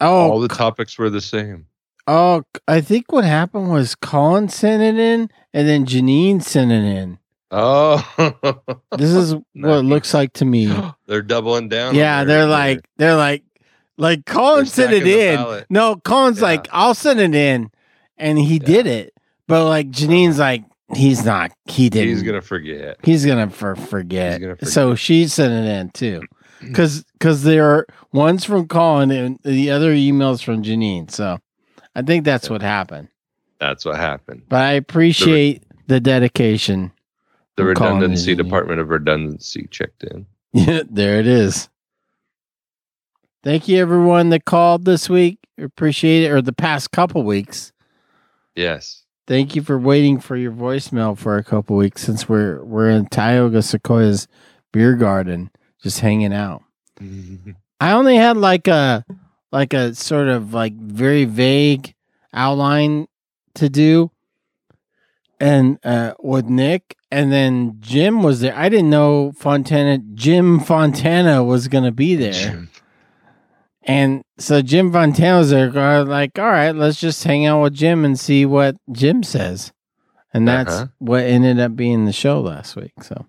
All the topics were the same. Oh, I think what happened was Colin sent it in, and then Janine sent it in. Oh. This is what it looks like to me. They're doubling down. Yeah, they're like Colin sent it in. No, Colin's I'll send it in. And he did it. But Janine's he's not. He didn't. He's going to forget. He's going to forget. So she sent it in too. Because there are one's from Colin and the other email's from Janine. So I think that's what happened. That's what happened. But I appreciate the dedication. The redundancy department of redundancy checked in. Yeah, there it is. Thank you, everyone that called this week. Appreciate it, or the past couple weeks. Yes. Thank you for waiting for your voicemail for a couple weeks since we're in Tioga Sequoia's beer garden, just hanging out. I only had a sort of very vague outline to do, and with Nick, and then Jim was there. I didn't know Jim Fontana was going to be there. Jim. And so Jim Fontana's there, all right, let's just hang out with Jim and see what Jim says. And that's what ended up being the show last week. So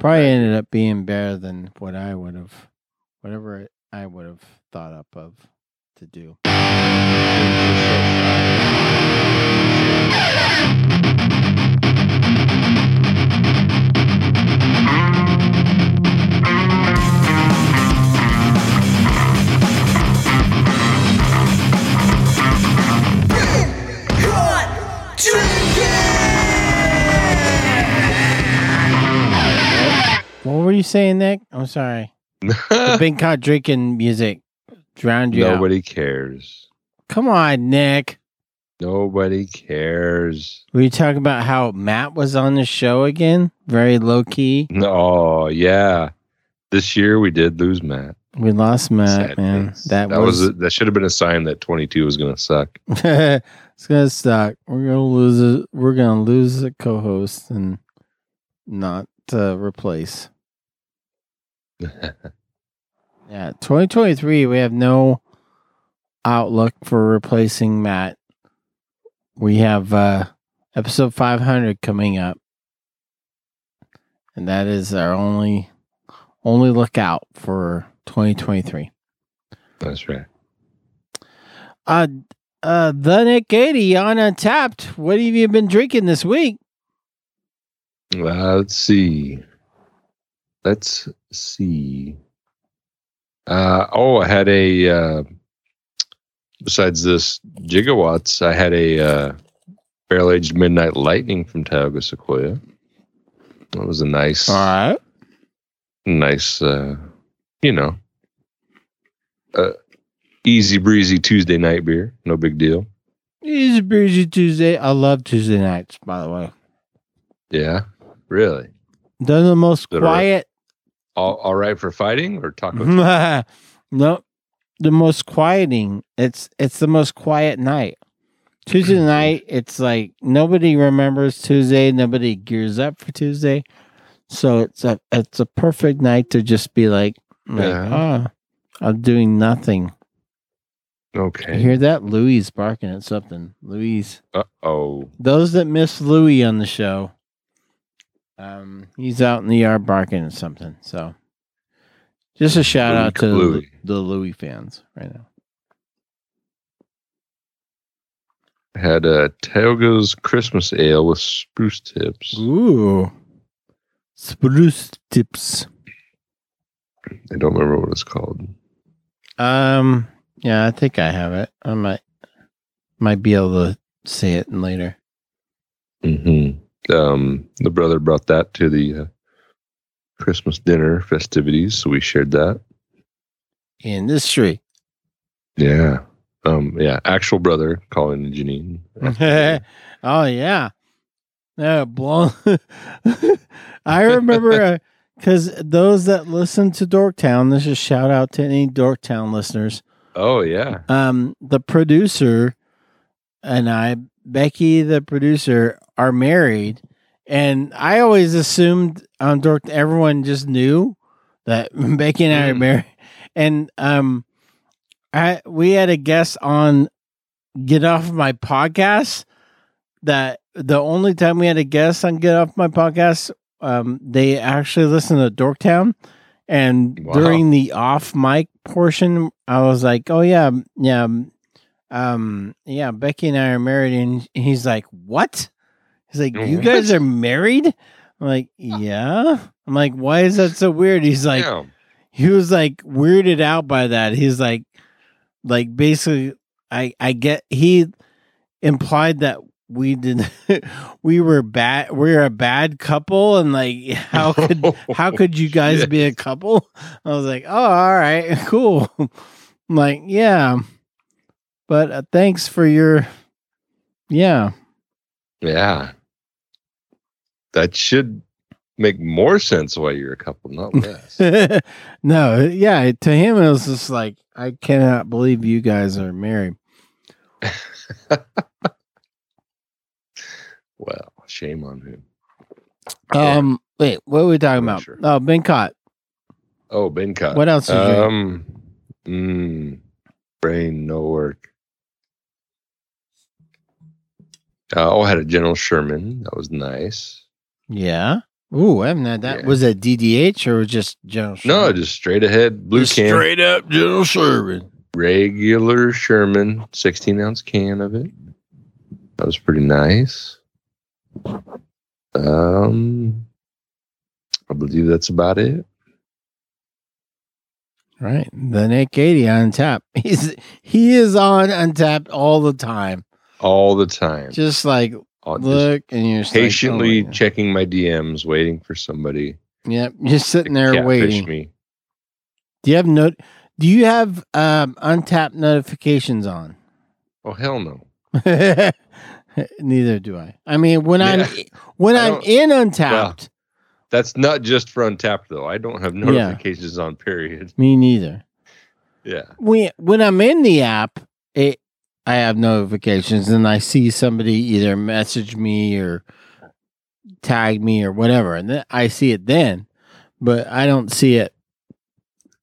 probably ended up being better than what I would have, whatever I would have thought up of to do. What were you saying, Nick? I'm sorry. The big caught drinking music drowned you out. Nobody cares. Come on, Nick. Nobody cares. Were you talking about how Matt was on the show again? Very low key. Oh, yeah. This year we did lose Matt. We lost Matt, man. That should have been a sign that 2022 was gonna suck. It's gonna suck. We're gonna lose a co-host and not replace. Yeah, 2023. We have no outlook for replacing Matt. We have episode 500 coming up, and that is our only lookout for 2023. That's right. The Nick 80 on Untappd. What have you been drinking this week? Let's see. I had a. Besides this gigawatts, I had a barrel-aged Midnight Lightning from Tioga Sequoia. That was a nice. All right. Nice, easy breezy Tuesday night beer. No big deal. Easy breezy Tuesday. I love Tuesday nights, by the way. Yeah, really. They're the most quiet. All right for fighting or taco? Nope. The most quieting. It's the most quiet night. Tuesday night, it's like nobody remembers Tuesday. Nobody gears up for Tuesday. So it's a perfect night to just be I'm doing nothing. Okay. You hear that? Louie's barking at something. Louie's. Uh-oh. Those that miss Louie on the show, he's out in the yard barking at something. So just a shout out to Louie. The Louie fans right now. I had Tioga's Christmas Ale with spruce tips. Ooh. Spruce tips. I don't remember what it's called. Yeah, I think I have it. I might be able to say it later. Mm-hmm. The brother brought that to the Christmas dinner festivities, so we shared that. Industry. Yeah. Yeah. Actual brother, Colin and Janine. Oh yeah. I remember because those that listen to Dorktown, this is a shout out to any Dorktown listeners. Oh yeah. The producer and I, Becky, the producer, are married, and I always assumed on Dork everyone just knew that Becky and I are married. And we had a guest on Get Off My Podcast. That the only time we had a guest on Get Off My Podcast, they actually listened to Dorktown. And wow. During the off mic portion, I was like, oh, yeah, Becky and I are married. And he's like, what? He's like, you guys are married? I'm like, yeah. I'm like, why is that so weird? He's like, yeah. He was like weirded out by that. He's like basically, I get, he implied that we did. We were a bad couple, and like, how could you guys be a couple? I was like, oh, all right, cool. I'm like, yeah, but thanks for your, yeah. That should make more sense why you're a couple, not less. No, yeah. To him, it was just like, I cannot believe you guys are married. Well, shame on him. Wait, what were we talking about? Sure. Oh, been caught. What else did you do? Brain, no work. I had a General Sherman. That was nice. Yeah. Ooh, I haven't had that. Yeah. Was that DDH or just General Sherman? No, just straight ahead. Blue just can. Straight up General Sherman. Regular Sherman. 16-ounce can of it. That was pretty nice. I believe that's about it. Right. The Nick 80 on tap. He is on Untappd all the time. Just like look, and you're just patiently like, oh, yeah, checking my DMs, waiting for somebody. Yep, you're sitting there waiting. Me. Do you have Untappd notifications on? Oh, hell no. Neither do I. I mean, when I'm in Untappd, well, that's not just for Untappd though. I don't have notifications on. Period. Me neither. Yeah. When I'm in the app, I have notifications, and I see somebody either message me or tag me or whatever, and then I see it then. But I don't see it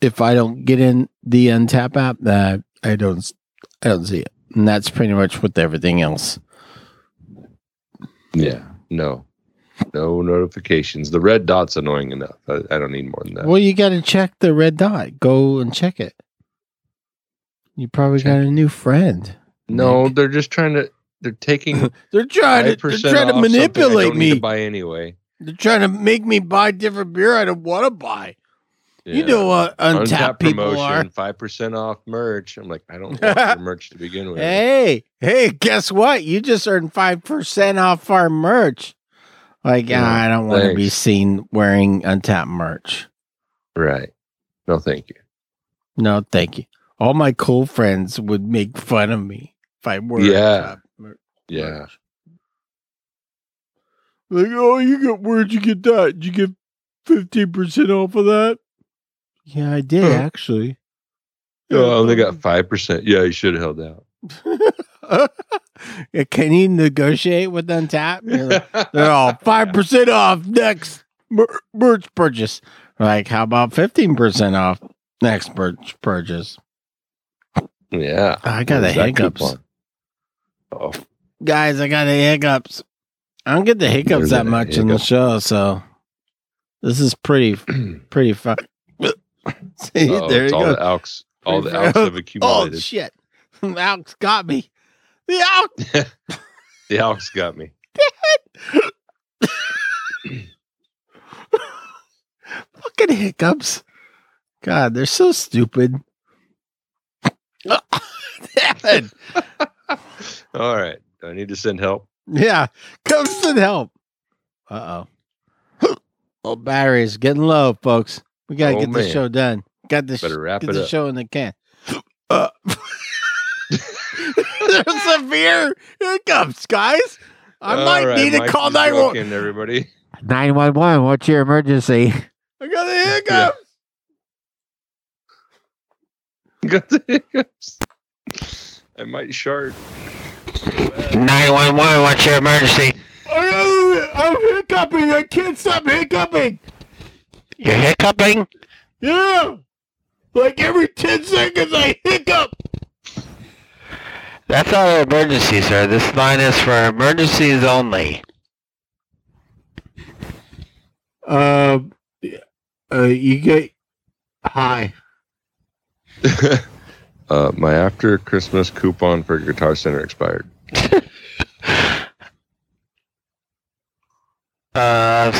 if I don't get in the Untappd app. I don't see it, and that's pretty much with everything else. Yeah, no notifications. The red dot's annoying enough. I don't need more than that. Well, you got to check the red dot. Go and check it. You probably got a new friend. No, Nick. They're just trying to. They're taking. they're trying to manipulate me. To buy anyway. They're trying to make me buy different beer I don't want to buy. Yeah. You know what? Untappd people are 5% off merch. I'm like, I don't want your merch to begin with. Hey, guess what? You just earned 5% off our merch. Like, I don't want to be seen wearing Untappd merch. Right? No, thank you. No, thank you. All my cool friends would make fun of me if I wore Untappd merch. Yeah. Like, oh, where'd you get that? Did you get 15% off of that? Yeah, I did actually. Oh, they got 5%. Yeah, you should have held out. Can you negotiate with Untappd? Like, they're all 5% off next merch purchase. Like, how about 15% off next merch purchase? Yeah, I got the hiccups. Oh, guys, I got the hiccups. I don't get the hiccups that much in the show, so this is pretty fun. See, there you go. All the alks have accumulated. Oh shit! The alks got me. The alks got me. Fucking hiccups! God, they're so stupid. Damn it! All right, do I need to send help? Yeah, come send help. Well, battery's getting low, folks. We got to get this show done. Better wrap it up. Show in the can. There's severe hiccups, guys. I might need to call 911. Everybody. 911, what's your emergency? I got the hiccups. Yeah. Got the hiccups. I might shart. 911, what's your emergency? I'm hiccuping. I can't stop hiccuping. You're hiccuping? Yeah! Like every 10 seconds I hiccup! That's not an emergency, sir. This line is for emergencies only. You get... Hi. My after Christmas coupon for Guitar Center expired.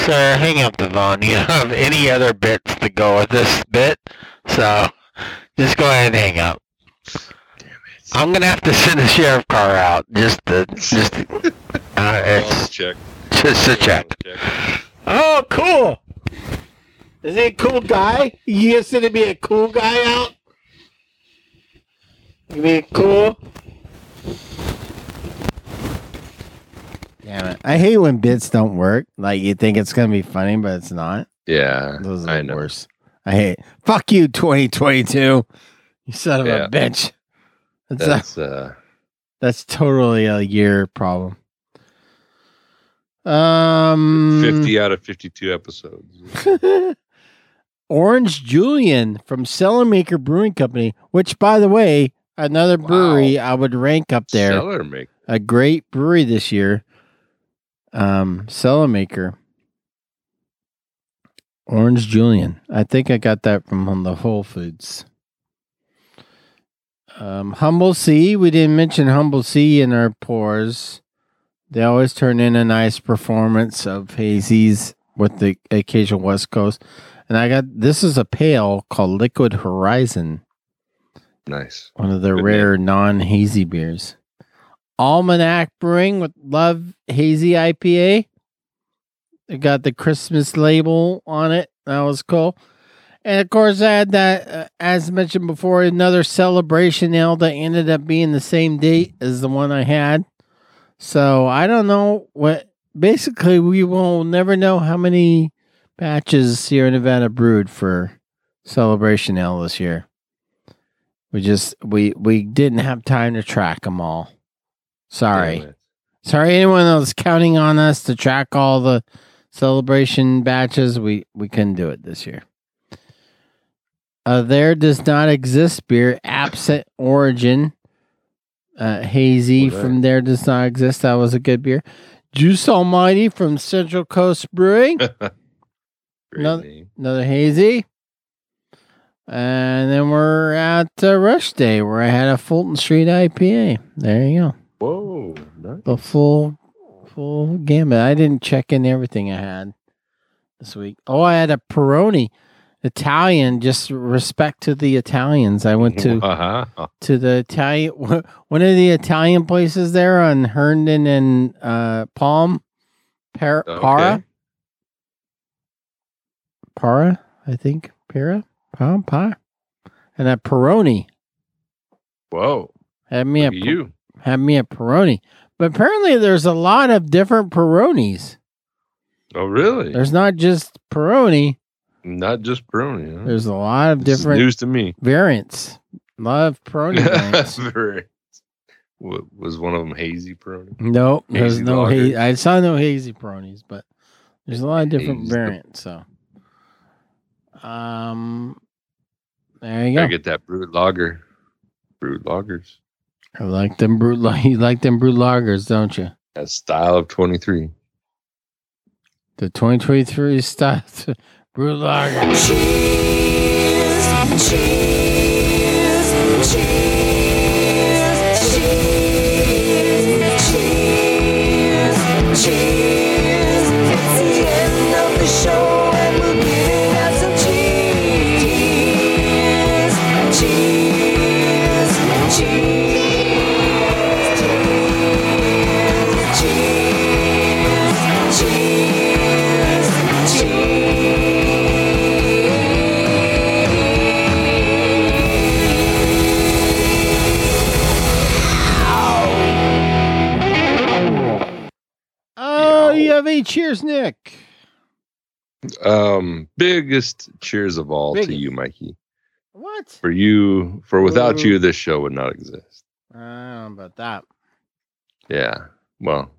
Sir, hang up the phone. You don't have any other bits to go with this bit, so just go ahead and hang up. Damn it. I'm gonna have to send a sheriff car out just to check. Just to check. Oh, cool. Is he a cool guy? You gonna send me a cool guy out? You mean cool? Damn it. I hate when bits don't work. Like, you think it's going to be funny, but it's not. Yeah. Those are the worst. I hate it. Fuck you, 2022. You son of a bitch. That's totally a year problem. 50 out of 52 episodes. Orange Julian from Cellar Maker Brewing Company, which, by the way, another brewery I would rank up there. Cellar Maker. A great brewery this year. Cellar Maker, Orange Julian. I think I got that from on the Whole Foods. Humble Sea. We didn't mention Humble Sea in our pours. They always turn in a nice performance of hazies with the occasional West Coast. And I got this is a pale called Liquid Horizon. Nice. One of the rare non-hazy beers. Almanac Brewing with Love Hazy IPA. It got the Christmas label on it. That was cool. And of course, I had that, as mentioned before, another celebration ale that ended up being the same date as the one I had. So I don't know what. Basically, we will never know how many batches Sierra Nevada brewed for celebration ale this year. We didn't have time to track them all. Sorry. Sorry, anyone else counting on us to track all the celebration batches. We couldn't do it this year. There Does Not Exist beer, absent origin, hazy from There Does Not Exist. That was a good beer. Juice Almighty from Central Coast Brewing. another hazy. And then we're at Rush Day, where I had a Fulton Street IPA. There you go. Whoa. Nice. The full gamut. I didn't check in everything I had this week. Oh, I had a Peroni. Italian, just respect to the Italians. I went to the Italian, one of the Italian places there on Herndon and Palm. Para. And a Peroni. Whoa. Had me a Peroni. But apparently there's a lot of different Peronis. Oh, really? There's not just Peroni. Not just Peroni. Huh? There's a lot of different news to me. Variants. Love Peroni variants. What, was one of them hazy Peroni? Nope. There's no hazy. I saw no hazy Peronis, but there's a lot of different variants. So, there you go. I get that brewed lager. Brewed lagers. I like them brewed. You like them brewed lagers, don't you? That style of 23. The 2023 style. Brew lager. Cheers. It's the end of the show, and we'll be have some cheers. Cheers, Nick. Biggest cheers of all to you, Mikey. What? For you, for without you, this show would not exist. I don't know about that. Yeah. Well,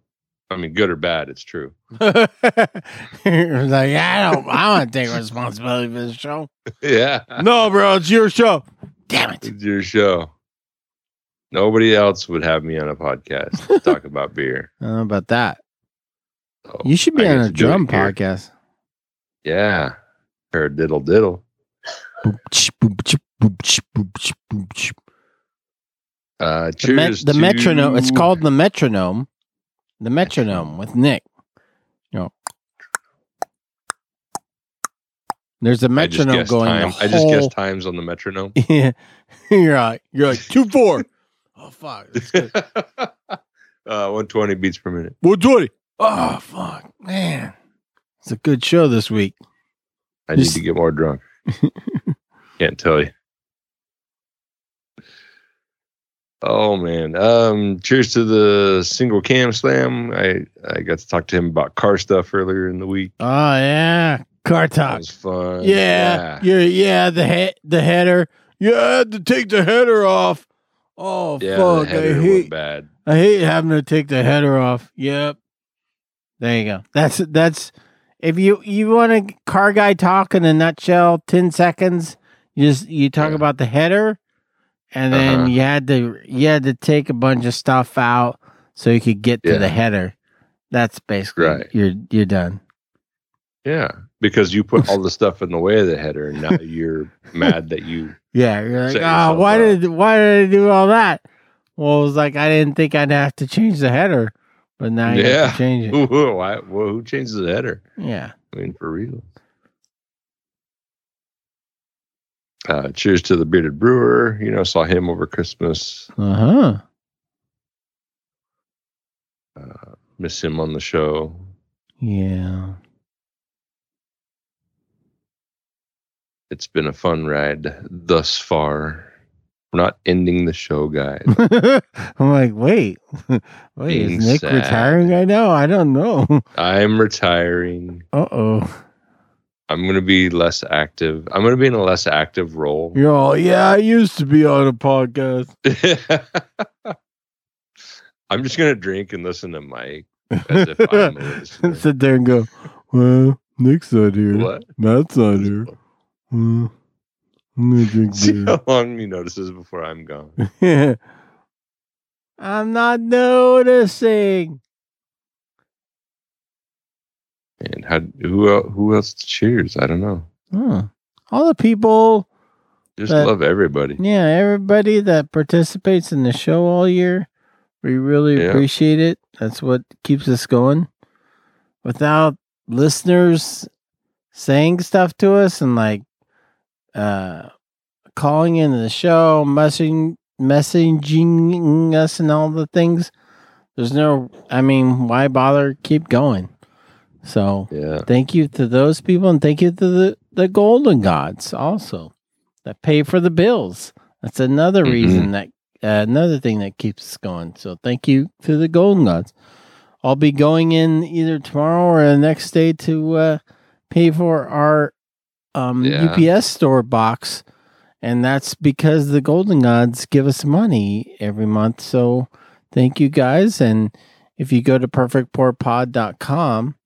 I mean, good or bad, it's true. Like, I don't take responsibility for this show. Yeah. No, bro, it's your show. Damn it. It's your show. Nobody else would have me on a podcast to talk about beer. I don't know about that. So you should be on a drum podcast. Yeah. Or diddle diddle. Cheers. The metronome. It's called the metronome. The metronome with Nick. No. There's a metronome going. I just guessed times on the metronome. Yeah. You're like 2-4. Oh fuck. That's good. 120 beats per minute. 120. Oh, fuck, man. It's a good show this week. I need to get more drunk. Can't tell you. Oh, man. Cheers to the single cam slam. I got to talk to him about car stuff earlier in the week. Oh, yeah. Car talk. That was fun. Yeah. The header. You had to take the header off. Oh, yeah, fuck. I hate having to take the header off. Yep. There you go. That's if you want a car guy talk in a nutshell, 10 seconds. You talk about the header, and then you had to take a bunch of stuff out so you could get to the header. That's basically you're done. Yeah, because you put all the stuff in the way of the header, and now you're mad that you you're like, oh, why did I do all that? Well, it was like I didn't think I'd have to change the header. But now you have to change it. Who changes the header? Yeah. I mean, for real. Cheers to the Bearded Brewer. You know, saw him over Christmas. Miss him on the show. Yeah. It's been a fun ride thus far. We're not ending the show, guys. I'm like, wait, is Nick sad. Retiring right now? I don't know. I'm retiring. Uh-oh. I'm going to be less active. I'm going to be in a less active role. You're all, yeah, I used to be on a podcast. I'm just going to drink and listen to Mike as if I'm a listener. Sit there and go, well, Nick's not here. What? Matt's not here. Well, I'm going to drink beer. See how long he notices before I'm gone. I'm not noticing. And who else cheers? I don't know. Huh. All the people. Just love everybody. Yeah, everybody that participates in the show all year. We really appreciate it. That's what keeps us going. Without listeners saying stuff to us and like calling into the show, messaging us and all the things, there's no, I mean, why bother? Keep going. So Thank you to those people, and thank you to the golden gods also that pay for the bills. That's another reason that another thing that keeps us going. So thank you to the golden gods. I'll be going in either tomorrow or the next day to pay for our UPS store box, and that's because the golden gods give us money every month. So thank you guys, and if you go to perfectpourpod.com.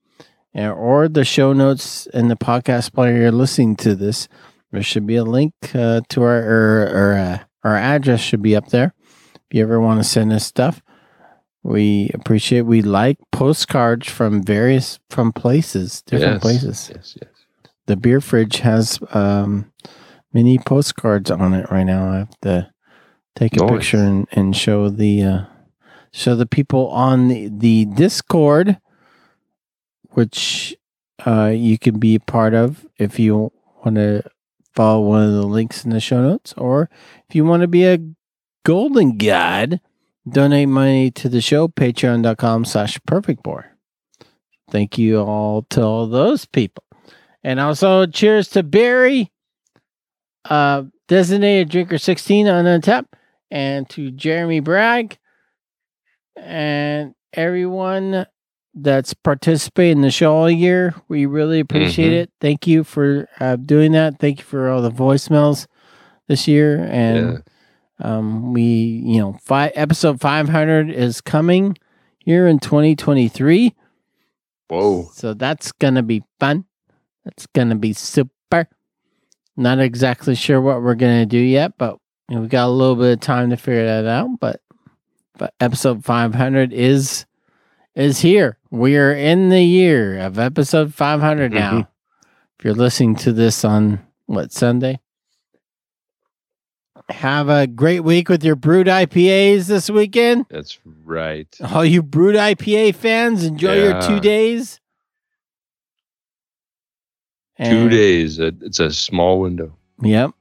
Or the show notes in the podcast player you're listening to this, there should be a link to our address should be up there. If you ever want to send us stuff, we appreciate. We like postcards from places, different places. Yes, yes. The beer fridge has many postcards on it right now. I have to take a picture and show the people on the Discord, which you can be a part of if you want to follow one of the links in the show notes. Or if you want to be a golden god, donate money to the show, patreon.com/perfectpour. Thank you all to all those people. And also, cheers to Barry, designated drinker 16 on Untappd, and to Jeremy Bragg, and everyone that's participating in the show all year. We really appreciate it. Thank you for doing that. Thank you for all the voicemails this year. And episode 500 is coming here in 2023. Whoa. So that's going to be fun. That's going to be super. Not exactly sure what we're going to do yet, but we've got a little bit of time to figure that out. But episode 500 is here. We are in the year of episode 500 now. If you're listening to this on Sunday? Have a great week with your brewed IPAs this weekend. That's right. All you brewed IPA fans, enjoy your 2 days. 2 days. It's a small window. Yep.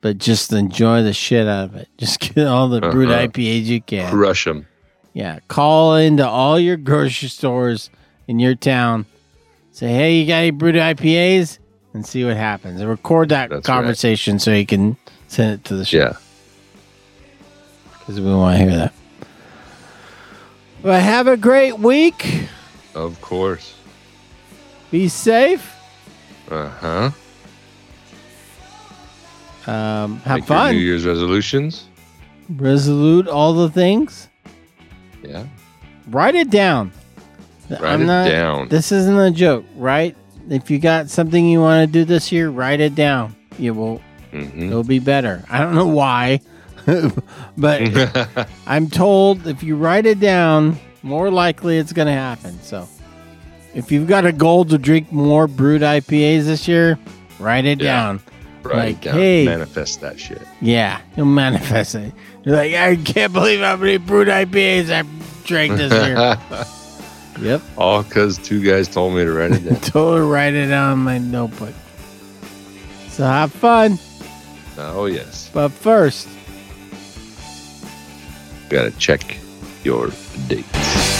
But just enjoy the shit out of it. Just get all the brewed IPAs you can. Crush them. Yeah, call into all your grocery stores in your town. Say, hey, you got any brewed IPAs? And see what happens. And record that conversation so you can send it to the show. Yeah. Because we want to hear that. But have a great week. Of course. Be safe. Have fun. New Year's resolutions. Resolute all the things. Yeah. Write it down. Write it down. This isn't a joke, right? If you got something you want to do this year, write it down. It will it'll be better. I don't know why, but I'm told if you write it down, more likely it's going to happen. So if you've got a goal to drink more brewed IPAs this year, write it down. Hey, manifest that shit. Yeah, you'll manifest it. You're like, I can't believe how many brewed IPAs I drank this year. Yep. All because two guys told me to write it down. Totally write it down on my notebook. So have fun. Oh, yes. But first, gotta check your dates.